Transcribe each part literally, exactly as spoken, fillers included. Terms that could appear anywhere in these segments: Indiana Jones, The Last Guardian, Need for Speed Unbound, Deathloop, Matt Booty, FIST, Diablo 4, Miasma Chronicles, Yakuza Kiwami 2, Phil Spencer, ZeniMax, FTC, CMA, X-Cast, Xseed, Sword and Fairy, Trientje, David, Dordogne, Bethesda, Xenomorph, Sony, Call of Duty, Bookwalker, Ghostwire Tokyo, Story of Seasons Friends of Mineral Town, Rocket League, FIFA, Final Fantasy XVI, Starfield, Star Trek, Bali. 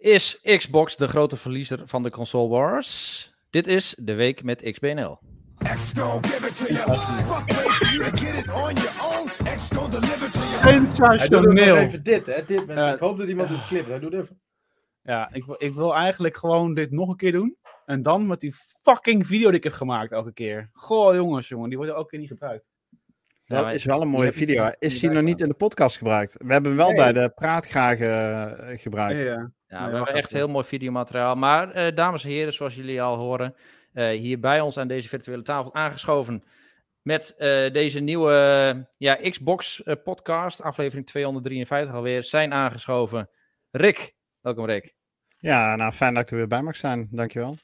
Is Xbox de grote verliezer van de console wars? Dit is de week met X B N L. Hij doet nog even dit, hè? Dit mensen. Uh, ik hoop dat iemand dit clipt. Hij doet even. Ja, ik, ik wil eigenlijk gewoon dit nog een keer doen. En dan met die fucking video die ik heb gemaakt elke keer. Goh, jongens, jongen. Die wordt elke keer niet gebruikt. Dat ja, is wel een mooie video. Is die nog niet in de podcast gebruikt? We hebben hem wel nee. bij de praatgragen gebruikt. Nee, ja. Ja, we hebben echt heel mooi videomateriaal. Maar uh, dames en heren, zoals jullie al horen, uh, hier bij ons aan deze virtuele tafel aangeschoven met uh, deze nieuwe uh, ja, Xbox uh, podcast, aflevering tweehonderddrieënvijftig alweer, zijn aangeschoven. Rick, welkom Rick. Ja, nou fijn dat ik er weer bij mag zijn. Dankjewel.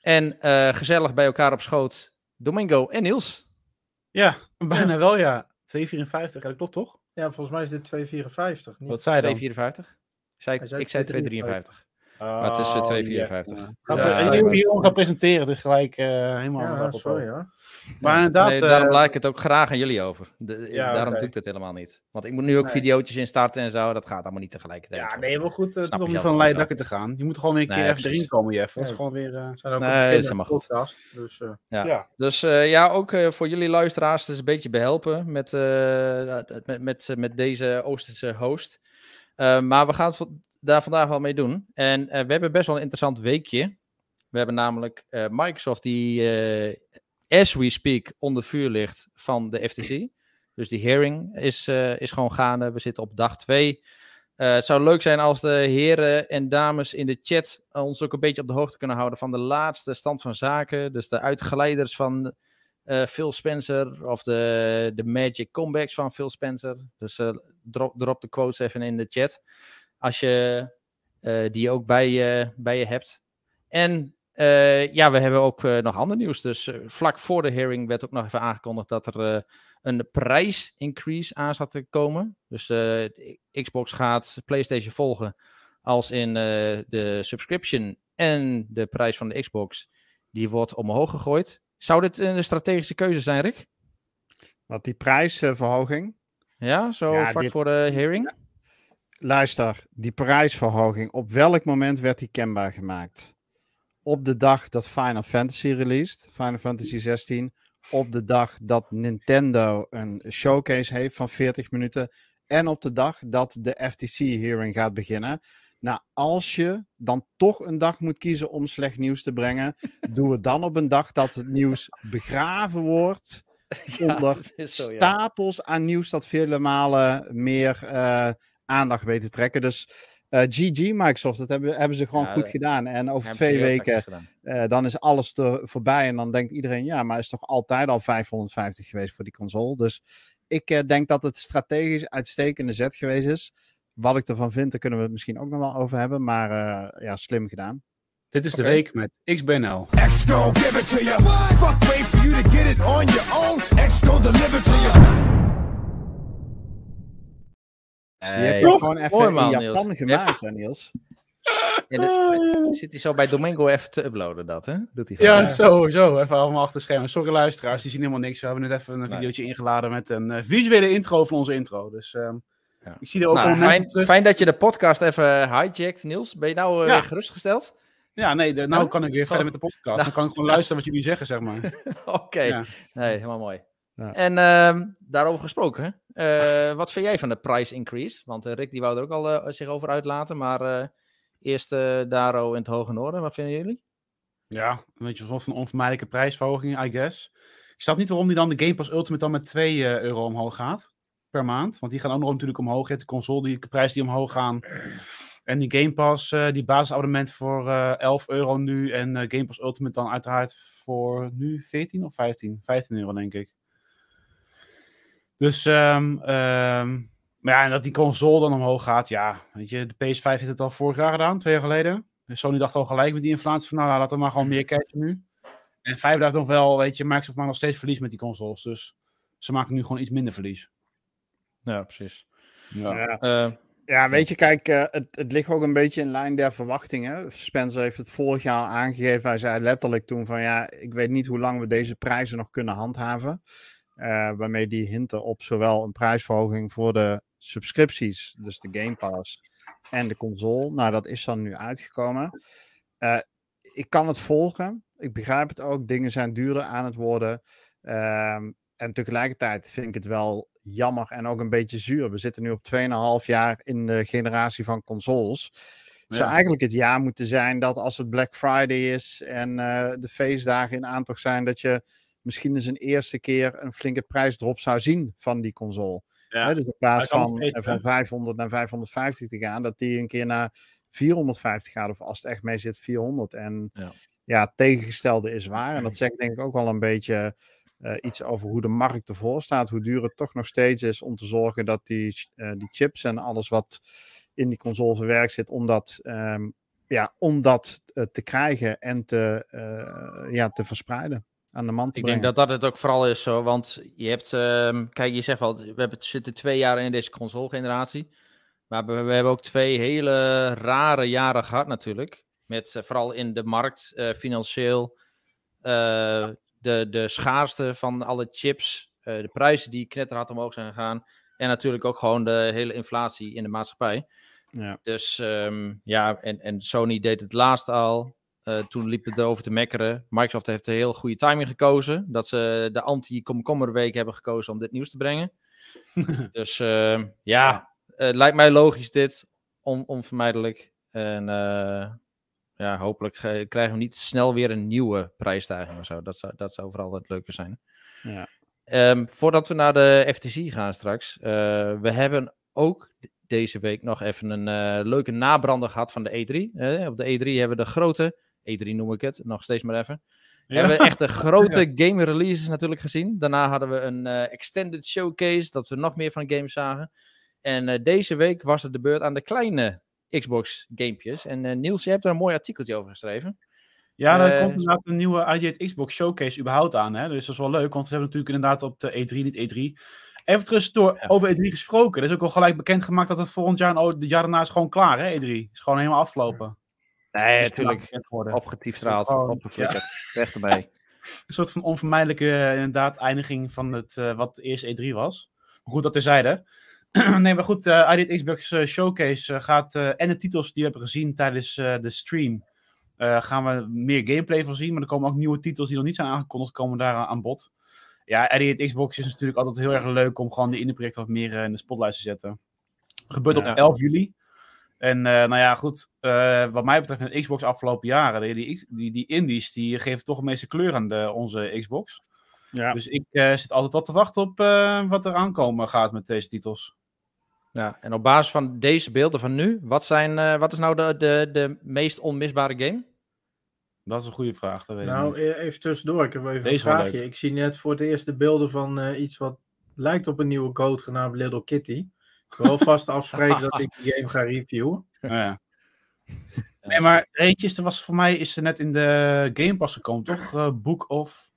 En uh, gezellig bij elkaar op schoot, Domingo en Niels. Ja, bijna ja. wel ja. twee vierenvijftig, dat klopt toch? Ja, volgens mij is dit twee vierenvijftig. Niet? Wat zei je dan? twee vierenvijftig? Zei, zei ik zei twee drieënvijftig. Oh, maar het is twee vierenvijftig. Ik wil hier gewoon gaan presenteren, dus gelijk uh, helemaal... Ja, ja sorry hoor. Ja. Maar ja, inderdaad... Nee, daarom uh, laat ik het ook graag aan jullie over. De, ja, daarom okay. doe ik dat helemaal niet. Want ik moet nu ook nee. video's instarten en zo. Dat gaat allemaal niet tegelijkertijd. Ja, nee, wel goed. Uh, het is om niet van leien dakken te gaan. Je moet gewoon weer een nee, keer even erin komen, Jeff. Dat is gewoon weer... Uh, zijn ook nee, dat is helemaal goed. Podcast, dus uh, ja. Ja. Dus, uh, ja, ook uh, voor jullie luisteraars. Het is een beetje behelpen met, uh, met, met, met deze Oosterse host. Uh, maar we gaan het daar vandaag wel mee doen. En uh, we hebben best wel een interessant weekje. We hebben namelijk uh, Microsoft die, uh, as we speak, onder vuur ligt van de F T C. Dus die hearing is, uh, is gewoon gaande. We zitten op dag twee. Uh, het zou leuk zijn als de heren en dames in de chat ons ook een beetje op de hoogte kunnen houden van de laatste stand van zaken. Dus de uitgeleiders van uh, Phil Spencer of de, de magic comebacks van Phil Spencer. Dus... Uh, Drop, drop de quotes even in de chat. Als je uh, die ook bij je, bij je hebt. En uh, ja, we hebben ook uh, nog ander nieuws. Dus uh, vlak voor de hearing werd ook nog even aangekondigd dat er uh, een prijs-increase aan zat te komen. Dus uh, Xbox gaat PlayStation volgen als in uh, de subscription en de prijs van de Xbox. Die wordt omhoog gegooid. Zou dit een strategische keuze zijn, Rick? Wat die prijsverhoging... Ja, zo ja, vlak dit... voor de hearing. Luister, die prijsverhoging, op welk moment werd die kenbaar gemaakt? Op de dag dat Final Fantasy released, Final Fantasy zestien. Op de dag dat Nintendo een showcase heeft van veertig minuten. En op de dag dat de F T C hearing gaat beginnen. Nou, als je dan toch een dag moet kiezen om slecht nieuws te brengen, doe het dan op een dag dat het nieuws begraven wordt... onder ja, zo, ja. stapels aan nieuws dat vele malen meer uh, aandacht weet te trekken. Dus uh, G G Microsoft, dat hebben, hebben ze gewoon ja, goed dat... gedaan. En over twee weken, uh, dan is alles er voorbij. En dan denkt iedereen, ja, maar is toch altijd al vijfhonderdvijftig geweest voor die console. Dus ik uh, denk dat het strategisch uitstekende zet geweest is. Wat ik ervan vind, daar kunnen we het misschien ook nog wel over hebben. Maar uh, ja, slim gedaan. Dit is okay. de week met X B N L. Hey, je hebt toch gewoon even mooi, man, in Japan Niels. gemaakt, hè, Niels? Ja, de, zit hij zo bij Domingo even te uploaden, dat, hè? Doet hij ja, ja, zo, zo. Even allemaal achter schermen. Sorry, luisteraars, die zien helemaal niks. We hebben net even een videootje ingeladen met een uh, visuele intro van onze intro. Dus... Um... Ja. Ik zie er ook nou, fijn, fijn dat je de podcast even hijjackt, Niels. Ben je nou uh, ja. weer gerustgesteld? Ja, nee, de, nou kan ik weer verder met de podcast. Nou, dan kan ik gewoon luisteren wat jullie zeggen, zeg maar. Oké, okay. ja. nee, helemaal mooi. Ja. En uh, daarover gesproken, uh, wat vind jij van de price increase? Want uh, Rick die wou er ook al uh, zich over uitlaten, maar uh, eerst uh, Daro in het Hoge Noorden, wat vinden jullie? Ja, een beetje alsof een onvermijdelijke prijsverhoging, I guess. Ik snap niet waarom die dan de Game Pass Ultimate dan met twee euro omhoog gaat. Per maand, want die gaan ook nog natuurlijk omhoog. De console, die, de prijs die omhoog gaan. En die Game Pass, uh, die basisabonnement voor uh, elf euro nu. En uh, Game Pass Ultimate dan uiteraard voor nu veertien of vijftien? vijftien euro, denk ik. Dus, um, um, maar ja, en dat die console dan omhoog gaat, ja. Weet je, de P S vijf heeft het al vorig jaar gedaan, twee jaar geleden. Dus Sony dacht al gelijk met die inflatie van, nou, laten we maar gewoon meer kijken nu. En vijf blijft nog wel, weet je, Microsoft maakt nog steeds verlies met die consoles. Dus ze maken nu gewoon iets minder verlies. Ja, precies. Ja, ja. Uh, ja weet je, kijk, uh, het, het ligt ook een beetje in lijn der verwachtingen. Spencer heeft het vorig jaar aangegeven. Hij zei letterlijk toen van, ja, ik weet niet hoe lang we deze prijzen nog kunnen handhaven. Uh, waarmee die hinten op zowel een prijsverhoging voor de subscripties, dus de Game Pass, en de console. Nou, dat is dan nu uitgekomen. Uh, ik kan het volgen. Ik begrijp het ook. Dingen zijn duurder aan het worden. Uh, en tegelijkertijd vind ik het wel jammer en ook een beetje zuur. We zitten nu op twee komma vijf jaar in de generatie van consoles. Het zou ja. eigenlijk het jaar moeten zijn dat als het Black Friday is en uh, de feestdagen in aantocht zijn, dat je misschien eens een eerste keer een flinke prijsdrop zou zien van die console. Ja. He, dus in plaats van, uh, van vijfhonderd naar vijfhonderdvijftig te gaan, dat die een keer naar vierhonderdvijftig gaat, of als het echt mee zit vierhonderd. En ja, ja tegengestelde is waar. En dat zegt denk ik ook wel een beetje uh, iets over hoe de markt ervoor staat, hoe duur het toch nog steeds is om te zorgen dat die, uh, die chips en alles wat in die console verwerkt zit, om dat, um, ja, om dat uh, te krijgen en te, uh, ja, te verspreiden. Aan de man te ik brengen. Denk dat dat het ook vooral is zo, want je hebt, um, kijk, je zegt wel, we hebben, zitten twee jaar in deze console-generatie, maar we, we hebben ook twee hele rare jaren gehad natuurlijk, met uh, vooral in de markt, uh, financieel, uh, ja. de, de schaarste van alle chips, uh, de prijzen die knetterhard omhoog zijn gegaan, en natuurlijk ook gewoon de hele inflatie in de maatschappij. Ja. Dus um, ja, en, en Sony deed het laatst al. Uh, toen liep het erover te mekkeren. Microsoft heeft een heel goede timing gekozen. Dat ze de anti-komkommerweek hebben gekozen om dit nieuws te brengen. dus uh, ja, ja. Uh, lijkt mij logisch dit. On- onvermijdelijk. En uh, ja, hopelijk ge- krijgen we niet snel weer een nieuwe prijsstijging of zo. Dat zou, dat zou vooral het leuke zijn. Ja. Um, voordat we naar de F T C gaan straks. Uh, we hebben ook deze week nog even een uh, leuke nabrander gehad van de E drie. Uh, op de E drie hebben we de grote... E drie noem ik het, nog steeds maar even. Ja. Hebben we echt de grote ja. game releases natuurlijk gezien. Daarna hadden we een uh, extended showcase, dat we nog meer van games zagen. En uh, deze week was het de beurt aan de kleine Xbox gamepjes. En uh, Niels, je hebt er een mooi artikeltje over geschreven. Ja, er uh, komt inderdaad een nieuwe I D Xbox showcase überhaupt aan. Hè? Dus dat is wel leuk, want ze hebben natuurlijk inderdaad op de E drie, niet E drie... Even terug door ja. over E drie gesproken. Er is ook al gelijk bekendgemaakt dat het volgend jaar en oh, het jaar daarna is gewoon klaar, hè, E drie. Is gewoon helemaal afgelopen. Ja. Nee, natuurlijk. Opgetiefstraald, oh, opgeflikkerd. Ja. Weg erbij. Een soort van onvermijdelijke uh, inderdaad eindiging van het, uh, wat eerst E drie was. Maar goed, dat terzijde. nee, maar goed, uh, I D Xbox uh, Showcase uh, gaat... Uh, en de titels die we hebben gezien tijdens uh, de stream... Uh, gaan we meer gameplay van zien. Maar er komen ook nieuwe titels die nog niet zijn aangekondigd... komen daar aan bod. Ja, I D Xbox is natuurlijk altijd heel erg leuk... om gewoon de indie projecten wat meer uh, in de spotlight te zetten. Gebeurt ja. op elf juli. En uh, nou ja, goed, uh, wat mij betreft met Xbox afgelopen jaren, die, die, die indies, die geven toch de meeste kleur aan de, onze Xbox. Ja. Dus ik uh, zit altijd al te wachten op uh, wat er aankomen gaat met deze titels. Ja, en op basis van deze beelden van nu, wat, zijn, uh, wat is nou de, de, de meest onmisbare game? Dat is een goede vraag, dat weet ik nou, niet. Nou, even tussendoor, ik heb even deze een vraagje. Ik zie net voor het eerst de beelden van uh, iets wat lijkt op een nieuwe code genaamd Little Kitty. Ik wil vast afspreken dat ik die game ga reviewen. Ja. Nee, maar eentje er was voor mij is er net in de Game Pass gekomen, toch? Uh, Book of...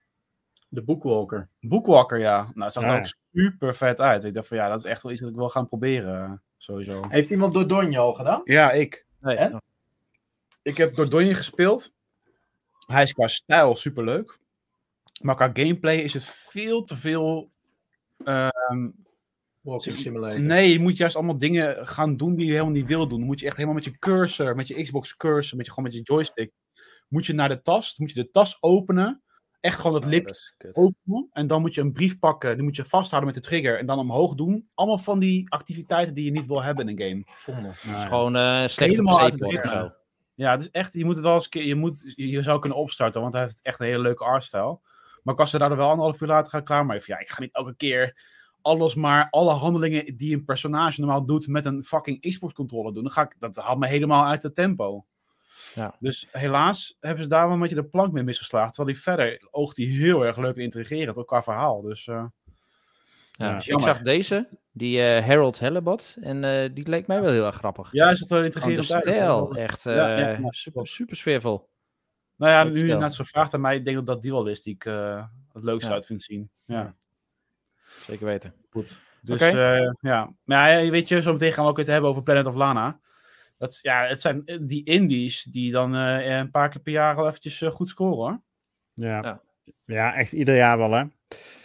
The Bookwalker. Bookwalker, ja. Nou, het zag ja. er ook super vet uit. Ik dacht van, ja, dat is echt wel iets dat ik wil gaan proberen. Sowieso. Heeft iemand Dordogne al gedaan? Ja, ik. Nee. Ik heb Dordogne gespeeld. Hij is qua stijl superleuk. Maar qua gameplay is het veel te veel... Um, Walking Simulator. Nee, je moet juist allemaal dingen gaan doen die je helemaal niet wil doen. Dan moet je echt helemaal met je cursor, met je Xbox cursor, met je, gewoon met je joystick, moet je naar de tas, moet je de tas openen, echt gewoon dat oh, lip dat openen, en dan moet je een brief pakken, die moet je vasthouden met de trigger, en dan omhoog doen. Allemaal van die activiteiten die je niet wil hebben in een game. Zonde. Nou, ja. Gewoon uh, slecht helemaal uit het ritme. Ja. Ja, het is echt, je moet het wel eens, je moet, je zou kunnen opstarten, want hij heeft echt een hele leuke artstyle. Maar ik was er daar wel anderhalf uur later gaan klaar, maar even, ja, ik ga niet elke keer alles maar, alle handelingen die een personage normaal doet met een fucking Xbox-controller doen. Dan ga ik, dat haalt me helemaal uit het tempo. Ja. Dus helaas hebben ze daar wel een beetje de plank mee misgeslagen. Terwijl die verder oogt die heel erg leuk en intrigerend op elkaar verhaal. Dus, uh, ja, dus ik zag deze, die uh, Harold Hellebot. En uh, die leek mij wel heel erg grappig. Ja, hij zat wel intrigerend uit. De stijl, echt uh, ja, ja, super, super sfeervol. Nou ja, leuk nu net zo'n vraag aan mij. Ik denk dat dat die wel is die ik uh, het leukste ja. uit vind zien. Ja. Zeker weten. Goed. Dus okay. uh, ja. Maar ja, weet je, zo meteen gaan we ook het hebben over Planet of Lana. Dat, ja, het zijn die indies die dan uh, een paar keer per jaar al eventjes uh, goed scoren, hoor. Ja. Ja. Ja, echt ieder jaar wel, hè.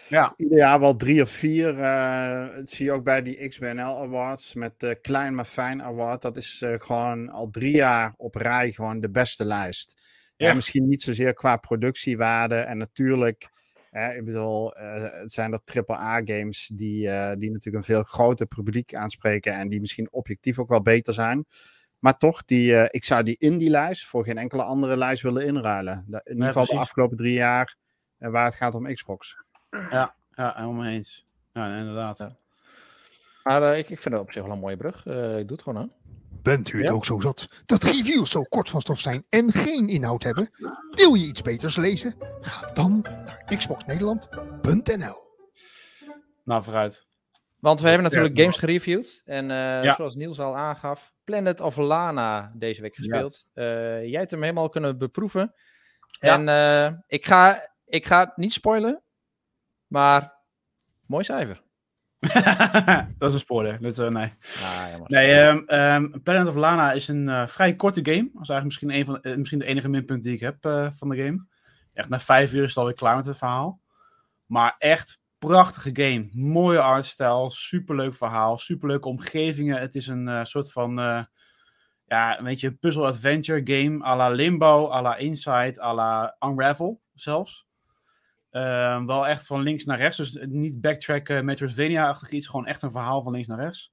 ja. ieder jaar wel drie of vier. Uh, dat zie je ook bij die X B N L Awards met de Klein maar Fijn Award. Dat is uh, gewoon al drie jaar op rij gewoon de beste lijst. Ja. Ja, misschien niet zozeer qua productiewaarde en natuurlijk... Eh, ik bedoel, uh, het zijn dat triple A games die, uh, die natuurlijk een veel groter publiek aanspreken en die misschien objectief ook wel beter zijn. Maar toch, die, uh, ik zou die indie-lijst voor geen enkele andere lijst willen inruilen. In ieder ja, geval precies. de afgelopen drie jaar uh, waar het gaat om Xbox. Ja, ja helemaal eens. Ja, inderdaad. Ja. Maar uh, ik, ik vind dat op zich wel een mooie brug. Uh, ik doe het gewoon aan. Bent u het ja. ook zo zat dat reviews zo kort van stof zijn en geen inhoud hebben? Wil je iets beters lezen? Ga dan naar xbox nederland punt n l. Nou, vooruit. Want we hebben natuurlijk ja, games gereviewd. En uh, ja. zoals Niels al aangaf, Planet of Lana deze week gespeeld. Ja. Uh, jij hebt hem helemaal kunnen beproeven. Ja. En uh, ik, ga, ik ga het niet spoilen, maar mooi cijfer. Dat is een spoiler. Dat, uh, nee, ah, nee um, um, Planet of Lana is een uh, vrij korte game. Dat is eigenlijk misschien, een van, uh, misschien de enige minpunt die ik heb uh, van de game. Echt na vijf uur is het alweer klaar met het verhaal. Maar echt prachtige game. Mooie artstijl, superleuk verhaal, superleuke omgevingen. Het is een uh, soort van uh, ja, een beetje een puzzle adventure game à la Limbo, à la Inside, à la Unravel zelfs. Uh, wel echt van links naar rechts. Dus niet backtracken, Metroidvania-achtig iets. Gewoon echt een verhaal van links naar rechts.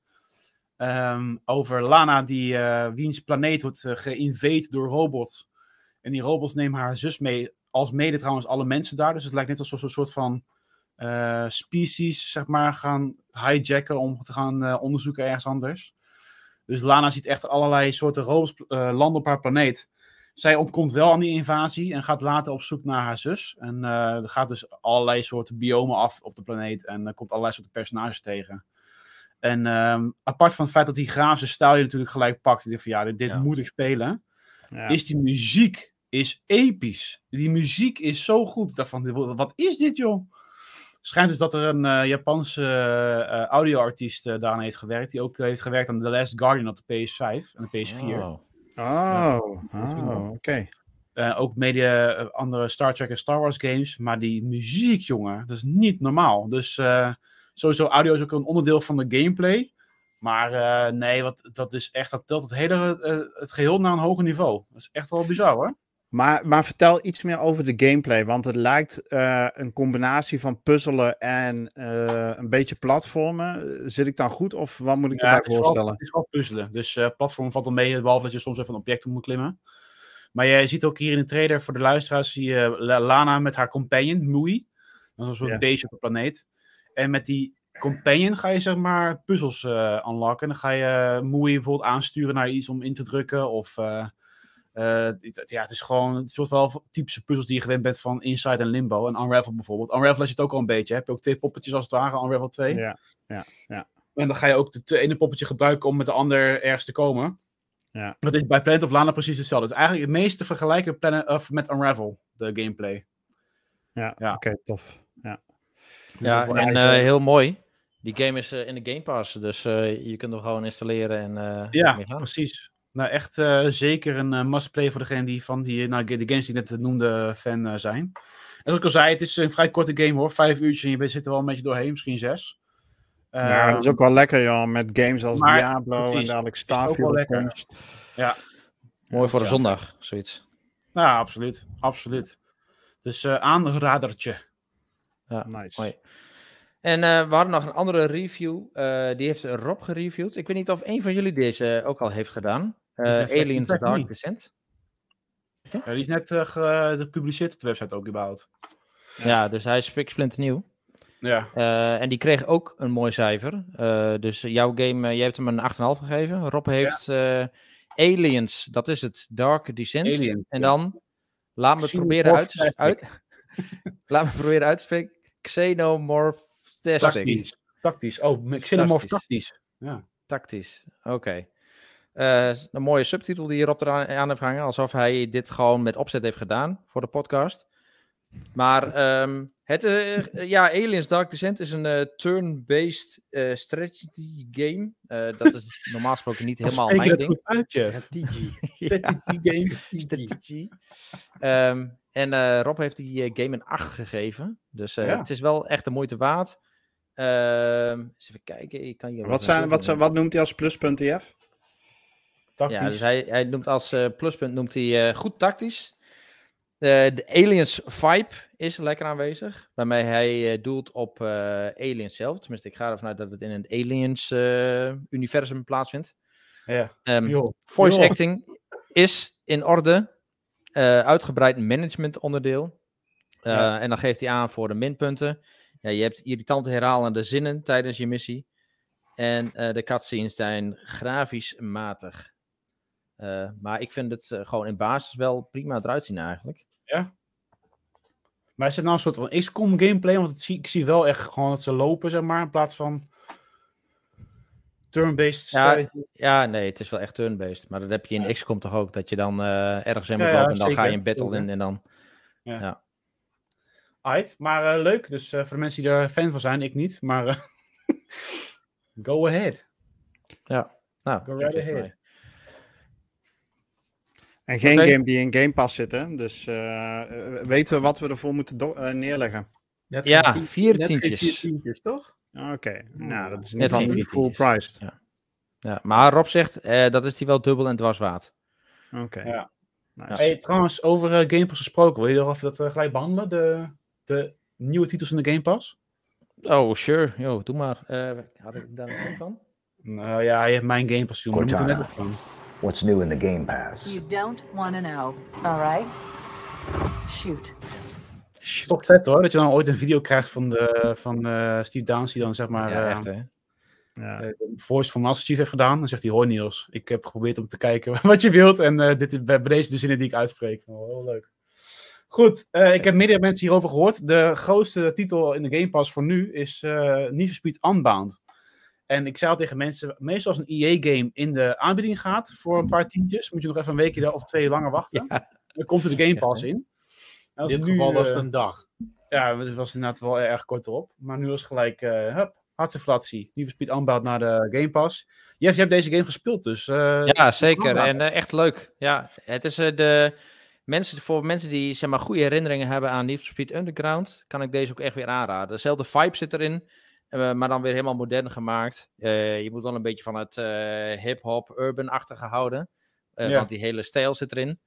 Um, over Lana, die uh, wiens planeet wordt uh, geïnvade door robots. En die robots nemen haar zus mee. Als mede trouwens alle mensen daar. Dus het lijkt net alsof ze een soort van uh, species, zeg maar, gaan hijacken. Om te gaan uh, onderzoeken ergens anders. Dus Lana ziet echt allerlei soorten robots uh, landen op haar planeet. Zij ontkomt wel aan die invasie en gaat later op zoek naar haar zus. En uh, er gaat dus allerlei soorten biomen af op de planeet. En er uh, komt allerlei soorten personages tegen. En um, apart van het feit dat die grafische stijl je natuurlijk gelijk pakt. Van, ja, dit, dit ja. moet ik spelen. Ja. Is die muziek is episch. Die muziek is zo goed. Daarvan, wat is dit, joh? Schijnt dus dat er een uh, Japanse uh, audioartiest uh, daaraan heeft gewerkt. Die ook heeft gewerkt aan The Last Guardian op de P S vijf en de P S vier. Oh. Oh, oh oké. Okay. Uh, ook mede uh, andere Star Trek en Star Wars games. Maar die muziek, jongen, dat is niet normaal. Dus uh, sowieso, audio is ook een onderdeel van de gameplay. Maar uh, nee, wat, dat is echt, dat telt het hele uh, het geheel naar een hoger niveau. Dat is echt wel bizar, hoor. Maar, maar vertel iets meer over de gameplay. Want het lijkt uh, een combinatie van puzzelen en uh, een beetje platformen. Zit ik dan goed of wat moet ik ja, erbij voorstellen? Wel, het is wel puzzelen. Dus uh, platform valt dan mee, behalve dat je soms even een object moet klimmen. Maar je ziet ook hier in de trailer voor de luisteraars zie je Lana met haar companion, Mui. Dat is een soort ja. beestje op de planeet. En met die companion ga je zeg maar puzzels uh, unlocken. Dan ga je Mui bijvoorbeeld aansturen naar iets om in te drukken of... Uh, Uh, ja, het is gewoon een soort wel typische puzzels die je gewend bent van Inside en Limbo en Unravel bijvoorbeeld. Unravel is het ook al een beetje. Hè? Heb je ook twee poppetjes als het ware, Unravel twee. Ja, ja, ja. En dan ga je ook het ene poppetje gebruiken om met de ander ergens te komen. Ja. Dat is bij Planet of Lana precies hetzelfde. Dus eigenlijk het meeste vergelijken Planet of met Unravel, de gameplay. Ja, ja. Oké, okay, tof. Ja, ja en uh, heel mooi. Die game is uh, in de Game Pass, dus uh, je kunt hem gewoon installeren en uh, ja, mee gaan. Precies. Nou, echt uh, zeker een uh, must-play voor degene die van die, nou, de games die ik net noemde fan uh, zijn. En zoals ik al zei, het is een vrij korte game, hoor. Vijf uurtjes en je zit er wel een beetje doorheen, misschien zes. Uh, ja, dat is ook wel lekker, joh. Met games als maar, Diablo precies, en dadelijk Starfield. Ja. Mooi voor ja, de zondag, zoiets. Nou, absoluut. Absoluut. Dus uh, aanradertje. Ja, nice. Mooi. En uh, we hadden nog een andere review. Uh, die heeft Rob gereviewd. Ik weet niet of een van jullie deze ook al heeft gedaan. Uh, Aliens Dark Descent. Okay. Ja, die is net uh, gepubliceerd op de website ook überhaupt. Ja, ja, dus hij is spiksplinternieuw. Ja. Uh, en die kreeg ook een mooi cijfer. Uh, dus jouw game, uh, jij hebt hem een acht komma vijf gegeven. Rob heeft ja. uh, Aliens, dat is het, Dark Descent. Aliens, en dan, ja. laat me proberen uit te uit, laat me proberen uit te spreken. Xenomorph-tastic. Tactisch. Tactisch. Oh, Xenomorph-tactisch. Ja. Tactisch, oké. Okay. Uh, een mooie subtitel die hierop eraan aan heeft hangen. Alsof hij dit gewoon met opzet heeft gedaan voor de podcast. Maar um, Het, uh, ja, Aliens Dark Descent is een uh, turn-based uh, strategy game. Uh, dat is normaal gesproken niet helemaal mijn dat ding. Uit, ja. Strategy. Strategy game. Strategy. Um, en uh, Rob heeft die uh, game een acht gegeven. Dus uh, ja. het is wel echt de moeite waard. Uh, eens even kijken. Ik kan hier wat, zijn, wat, zijn, wat noemt hij als pluspunt, T F? Tactisch. Ja, dus hij, hij noemt als uh, pluspunt noemt hij uh, goed tactisch. Uh, de Aliens vibe is lekker aanwezig. Waarmee hij uh, doelt op uh, Aliens zelf. Tenminste, ik ga ervan uit dat het in een Aliens uh, universum plaatsvindt. Ja. Um, jo. Voice jo. acting is in orde. Uh, uitgebreid management onderdeel. Uh, ja. En dan geeft hij aan voor de minpunten. Ja, je hebt irritante herhalende zinnen tijdens je missie. En uh, de cutscenes zijn grafisch matig. Uh, maar ik vind het uh, gewoon in basis wel prima eruit zien eigenlijk. Ja. Maar is het nou een soort van X COM gameplay? Want het zie, ik zie wel echt gewoon dat ze lopen, zeg maar, in plaats van turn-based strategy. Ja, ja, nee, het is wel echt turn-based. Maar dat heb je in ja. X COM toch ook, dat je dan uh, ergens in moet ja, ja, en dan zeker. ga je in battle in en dan... Ja. ja. Alright, maar uh, leuk. Dus uh, voor de mensen die daar fan van zijn, ik niet. Maar uh, go ahead. Ja, nou. Go right ahead. Mij. En geen okay. game die in Game Pass zit, hè? Dus uh, weten we wat we ervoor moeten do- uh, neerleggen? Net ja, tien, vier tientjes. Vier tientjes, toch? Oké, okay. nou, dat is in ieder geval niet full priced. Ja. Ja, maar Rob zegt, uh, dat is die wel dubbel en dwars waard. Oké. Okay. Ja. Nice. Hey, trouwens, over uh, Game Pass gesproken, wil je nog even dat uh, gelijk behandelen? De, de nieuwe titels in de Game Pass? Oh, sure. Yo, doe maar. Uh, had ik daar nog van? Nou ja, je hebt mijn Game Pass, jongen. Daar moet er net op van. What's new in the Game Pass? You don't want to know, all right? Shoot. Shoot. Toch vet hoor, dat je dan ooit een video krijgt van, de, van uh, Steve Downs, die dan zeg maar... Ja, uh, echt hè? Ja. Uh, de voice van Master Chief heeft gedaan. Dan zegt hij, hoi Niels, ik heb geprobeerd om te kijken wat je wilt. En uh, dit is bij deze de zinnen die ik uitspreek. Oh, heel leuk. Goed, uh, ik heb meerdere mensen hierover gehoord. De grootste titel in de Game Pass voor nu is uh, Need for Speed Unbound. En ik zei al tegen mensen, meestal als een E A-game in de aanbieding gaat voor een paar tientjes, moet je nog even een weekje of twee langer wachten. Ja. Dan komt er de Game Pass in. In dit nu, geval was het een dag. Ja, het was inderdaad wel erg kort erop. Maar nu was het gelijk, uh, hup, hartstikke Need for Speed Unbound naar de Game Pass. Jeff, je hebt deze game gespeeld dus. Uh, ja, zeker. En uh, echt leuk. Ja, het is uh, de mensen, voor mensen die zeg maar goede herinneringen hebben aan Need for Speed Underground, kan ik deze ook echt weer aanraden. Dezelfde vibe zit erin. Maar dan weer helemaal modern gemaakt. Uh, je moet wel een beetje van het uh, hip-hop, urban-achtige houden. Uh, ja. Want die hele stijl zit erin.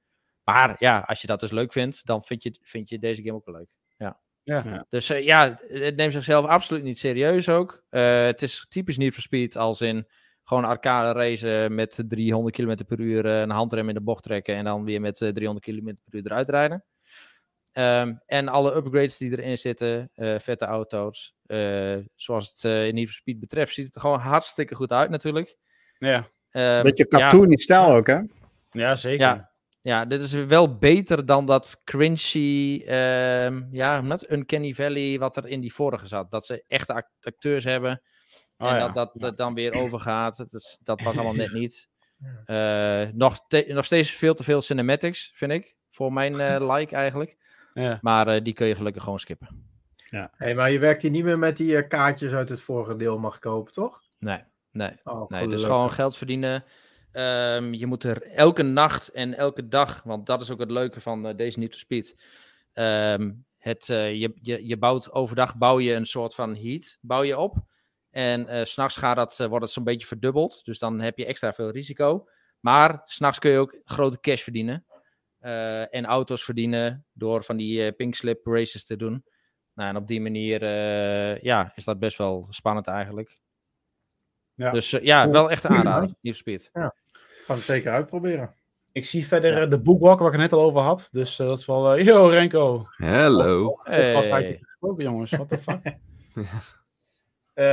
Maar ja, als je dat dus leuk vindt, dan vind je, vind je deze game ook wel leuk. Ja. Ja. Ja. Dus uh, ja, het neemt zichzelf absoluut niet serieus ook. Uh, het is typisch Need for Speed als in gewoon arcade racen met driehonderd kilometer per uur, een handrem in de bocht trekken en dan weer met driehonderd kilometer per uur eruit rijden. Um, en alle upgrades die erin zitten, uh, vette auto's, uh, zoals het uh, in Need for Speed betreft, ziet het er gewoon hartstikke goed uit natuurlijk. Ja. Um, Beetje cartoony ja. stijl ook, hè? Ja, zeker. Ja. ja, dit is wel beter dan dat cringy, um, ja, net Uncanny Valley wat er in die vorige zat. Dat ze echte acteurs hebben oh, en ja. dat dat ja. dan weer overgaat. Dat, dat was allemaal net niet. Uh, nog, te, nog steeds veel te veel cinematics, vind ik, voor mijn uh, like eigenlijk. Ja. Maar uh, die kun je gelukkig gewoon skippen. Ja. Hey, maar je werkt hier niet meer met die uh, kaartjes uit het vorige deel mag kopen, toch? Nee, nee. Oh, nee, dus gewoon geld verdienen. Um, je moet er elke nacht en elke dag, want dat is ook het leuke van uh, deze Need for Speed. Um, het, uh, je, je, je bouwt overdag bouw je een soort van heat bouw je op. En uh, 's nachts gaat dat, uh, wordt het zo'n beetje verdubbeld. Dus dan heb je extra veel risico. Maar 's nachts kun je ook grote cash verdienen. Uh, en auto's verdienen door van die uh, pink slip races te doen. Nou, en op die manier uh, ja, is dat best wel spannend eigenlijk. Ja. Dus uh, ja, wel echt een aanrader. Need for Speed. Ja, gaan het zeker uitproberen. Ik zie verder ja. de Bookwalker waar ik het net al over had. Dus uh, dat is wel... Uh, yo, Renko. Hello. Oh, hey. Pas uit gesproken, jongens. What the fuck? um, we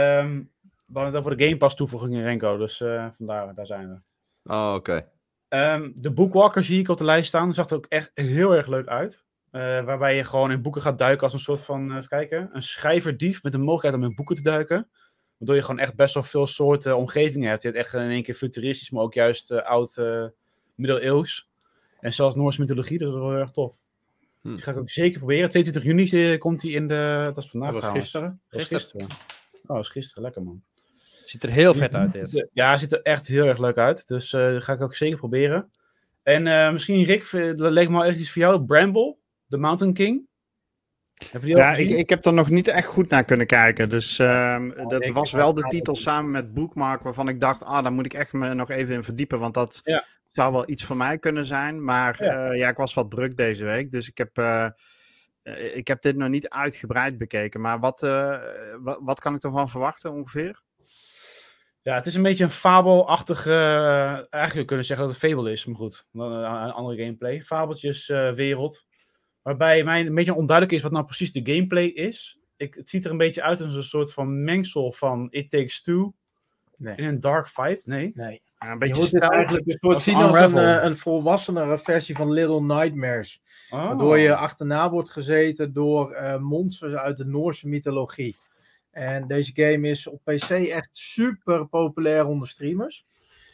hadden het over de Game Pass toevoegingen, Renko. Dus uh, vandaar, daar zijn we. Oh, oké. Okay. Um, de Bookwalker zie ik op de lijst staan. Dat zag er ook echt heel erg leuk uit. Uh, waarbij je gewoon in boeken gaat duiken als een soort van... Uh, even kijken, een schrijverdief met de mogelijkheid om in boeken te duiken. Waardoor je gewoon echt best wel veel soorten omgevingen hebt. Je hebt echt in één keer futuristisch, maar ook juist uh, oud uh, middeleeuws. En zelfs Noorse mythologie, dus dat is wel heel erg tof. Hm. Die ga ik ook zeker proberen. tweeëntwintig juni komt hij in de... Dat is vandaag dat was gisteren. Dat was gisteren. Oh, dat is gisteren. Lekker, man. Ziet er heel vet uit, dit. Ja, ziet er echt heel erg leuk uit. Dus uh, dat ga ik ook zeker proberen. En uh, misschien, Rick, dat leek me al even iets voor jou. Bramble, The Mountain King. Heb je die ja, ik, ik heb er nog niet echt goed naar kunnen kijken. Dus uh, ja, dat was wel de titel samen met Bookmark, waarvan ik dacht, ah, daar moet ik echt me nog even in verdiepen. Want dat ja. zou wel iets voor mij kunnen zijn. Maar ja. Uh, ja, ik was wat druk deze week. Dus ik heb... Uh, Ik heb dit nog niet uitgebreid bekeken, maar wat, uh, wat, wat kan ik ervan verwachten ongeveer? Ja, het is een beetje een fabelachtige... Uh, eigenlijk we kunnen zeggen dat het fabel is, maar goed. Een, een andere gameplay. Fabeltjes, uh, wereld. Waarbij mij een beetje onduidelijk is wat nou precies de gameplay is. Ik, het ziet er een beetje uit als een soort van mengsel van It Takes Two. Nee. In een dark vibe, nee. Nee. Ja, een beetje je eigenlijk een soort zien als een, een volwassenere versie van Little Nightmares. Oh. Waardoor je achterna wordt gezeten door uh, monsters uit de Noorse mythologie. En deze game is op P C echt super populair onder streamers.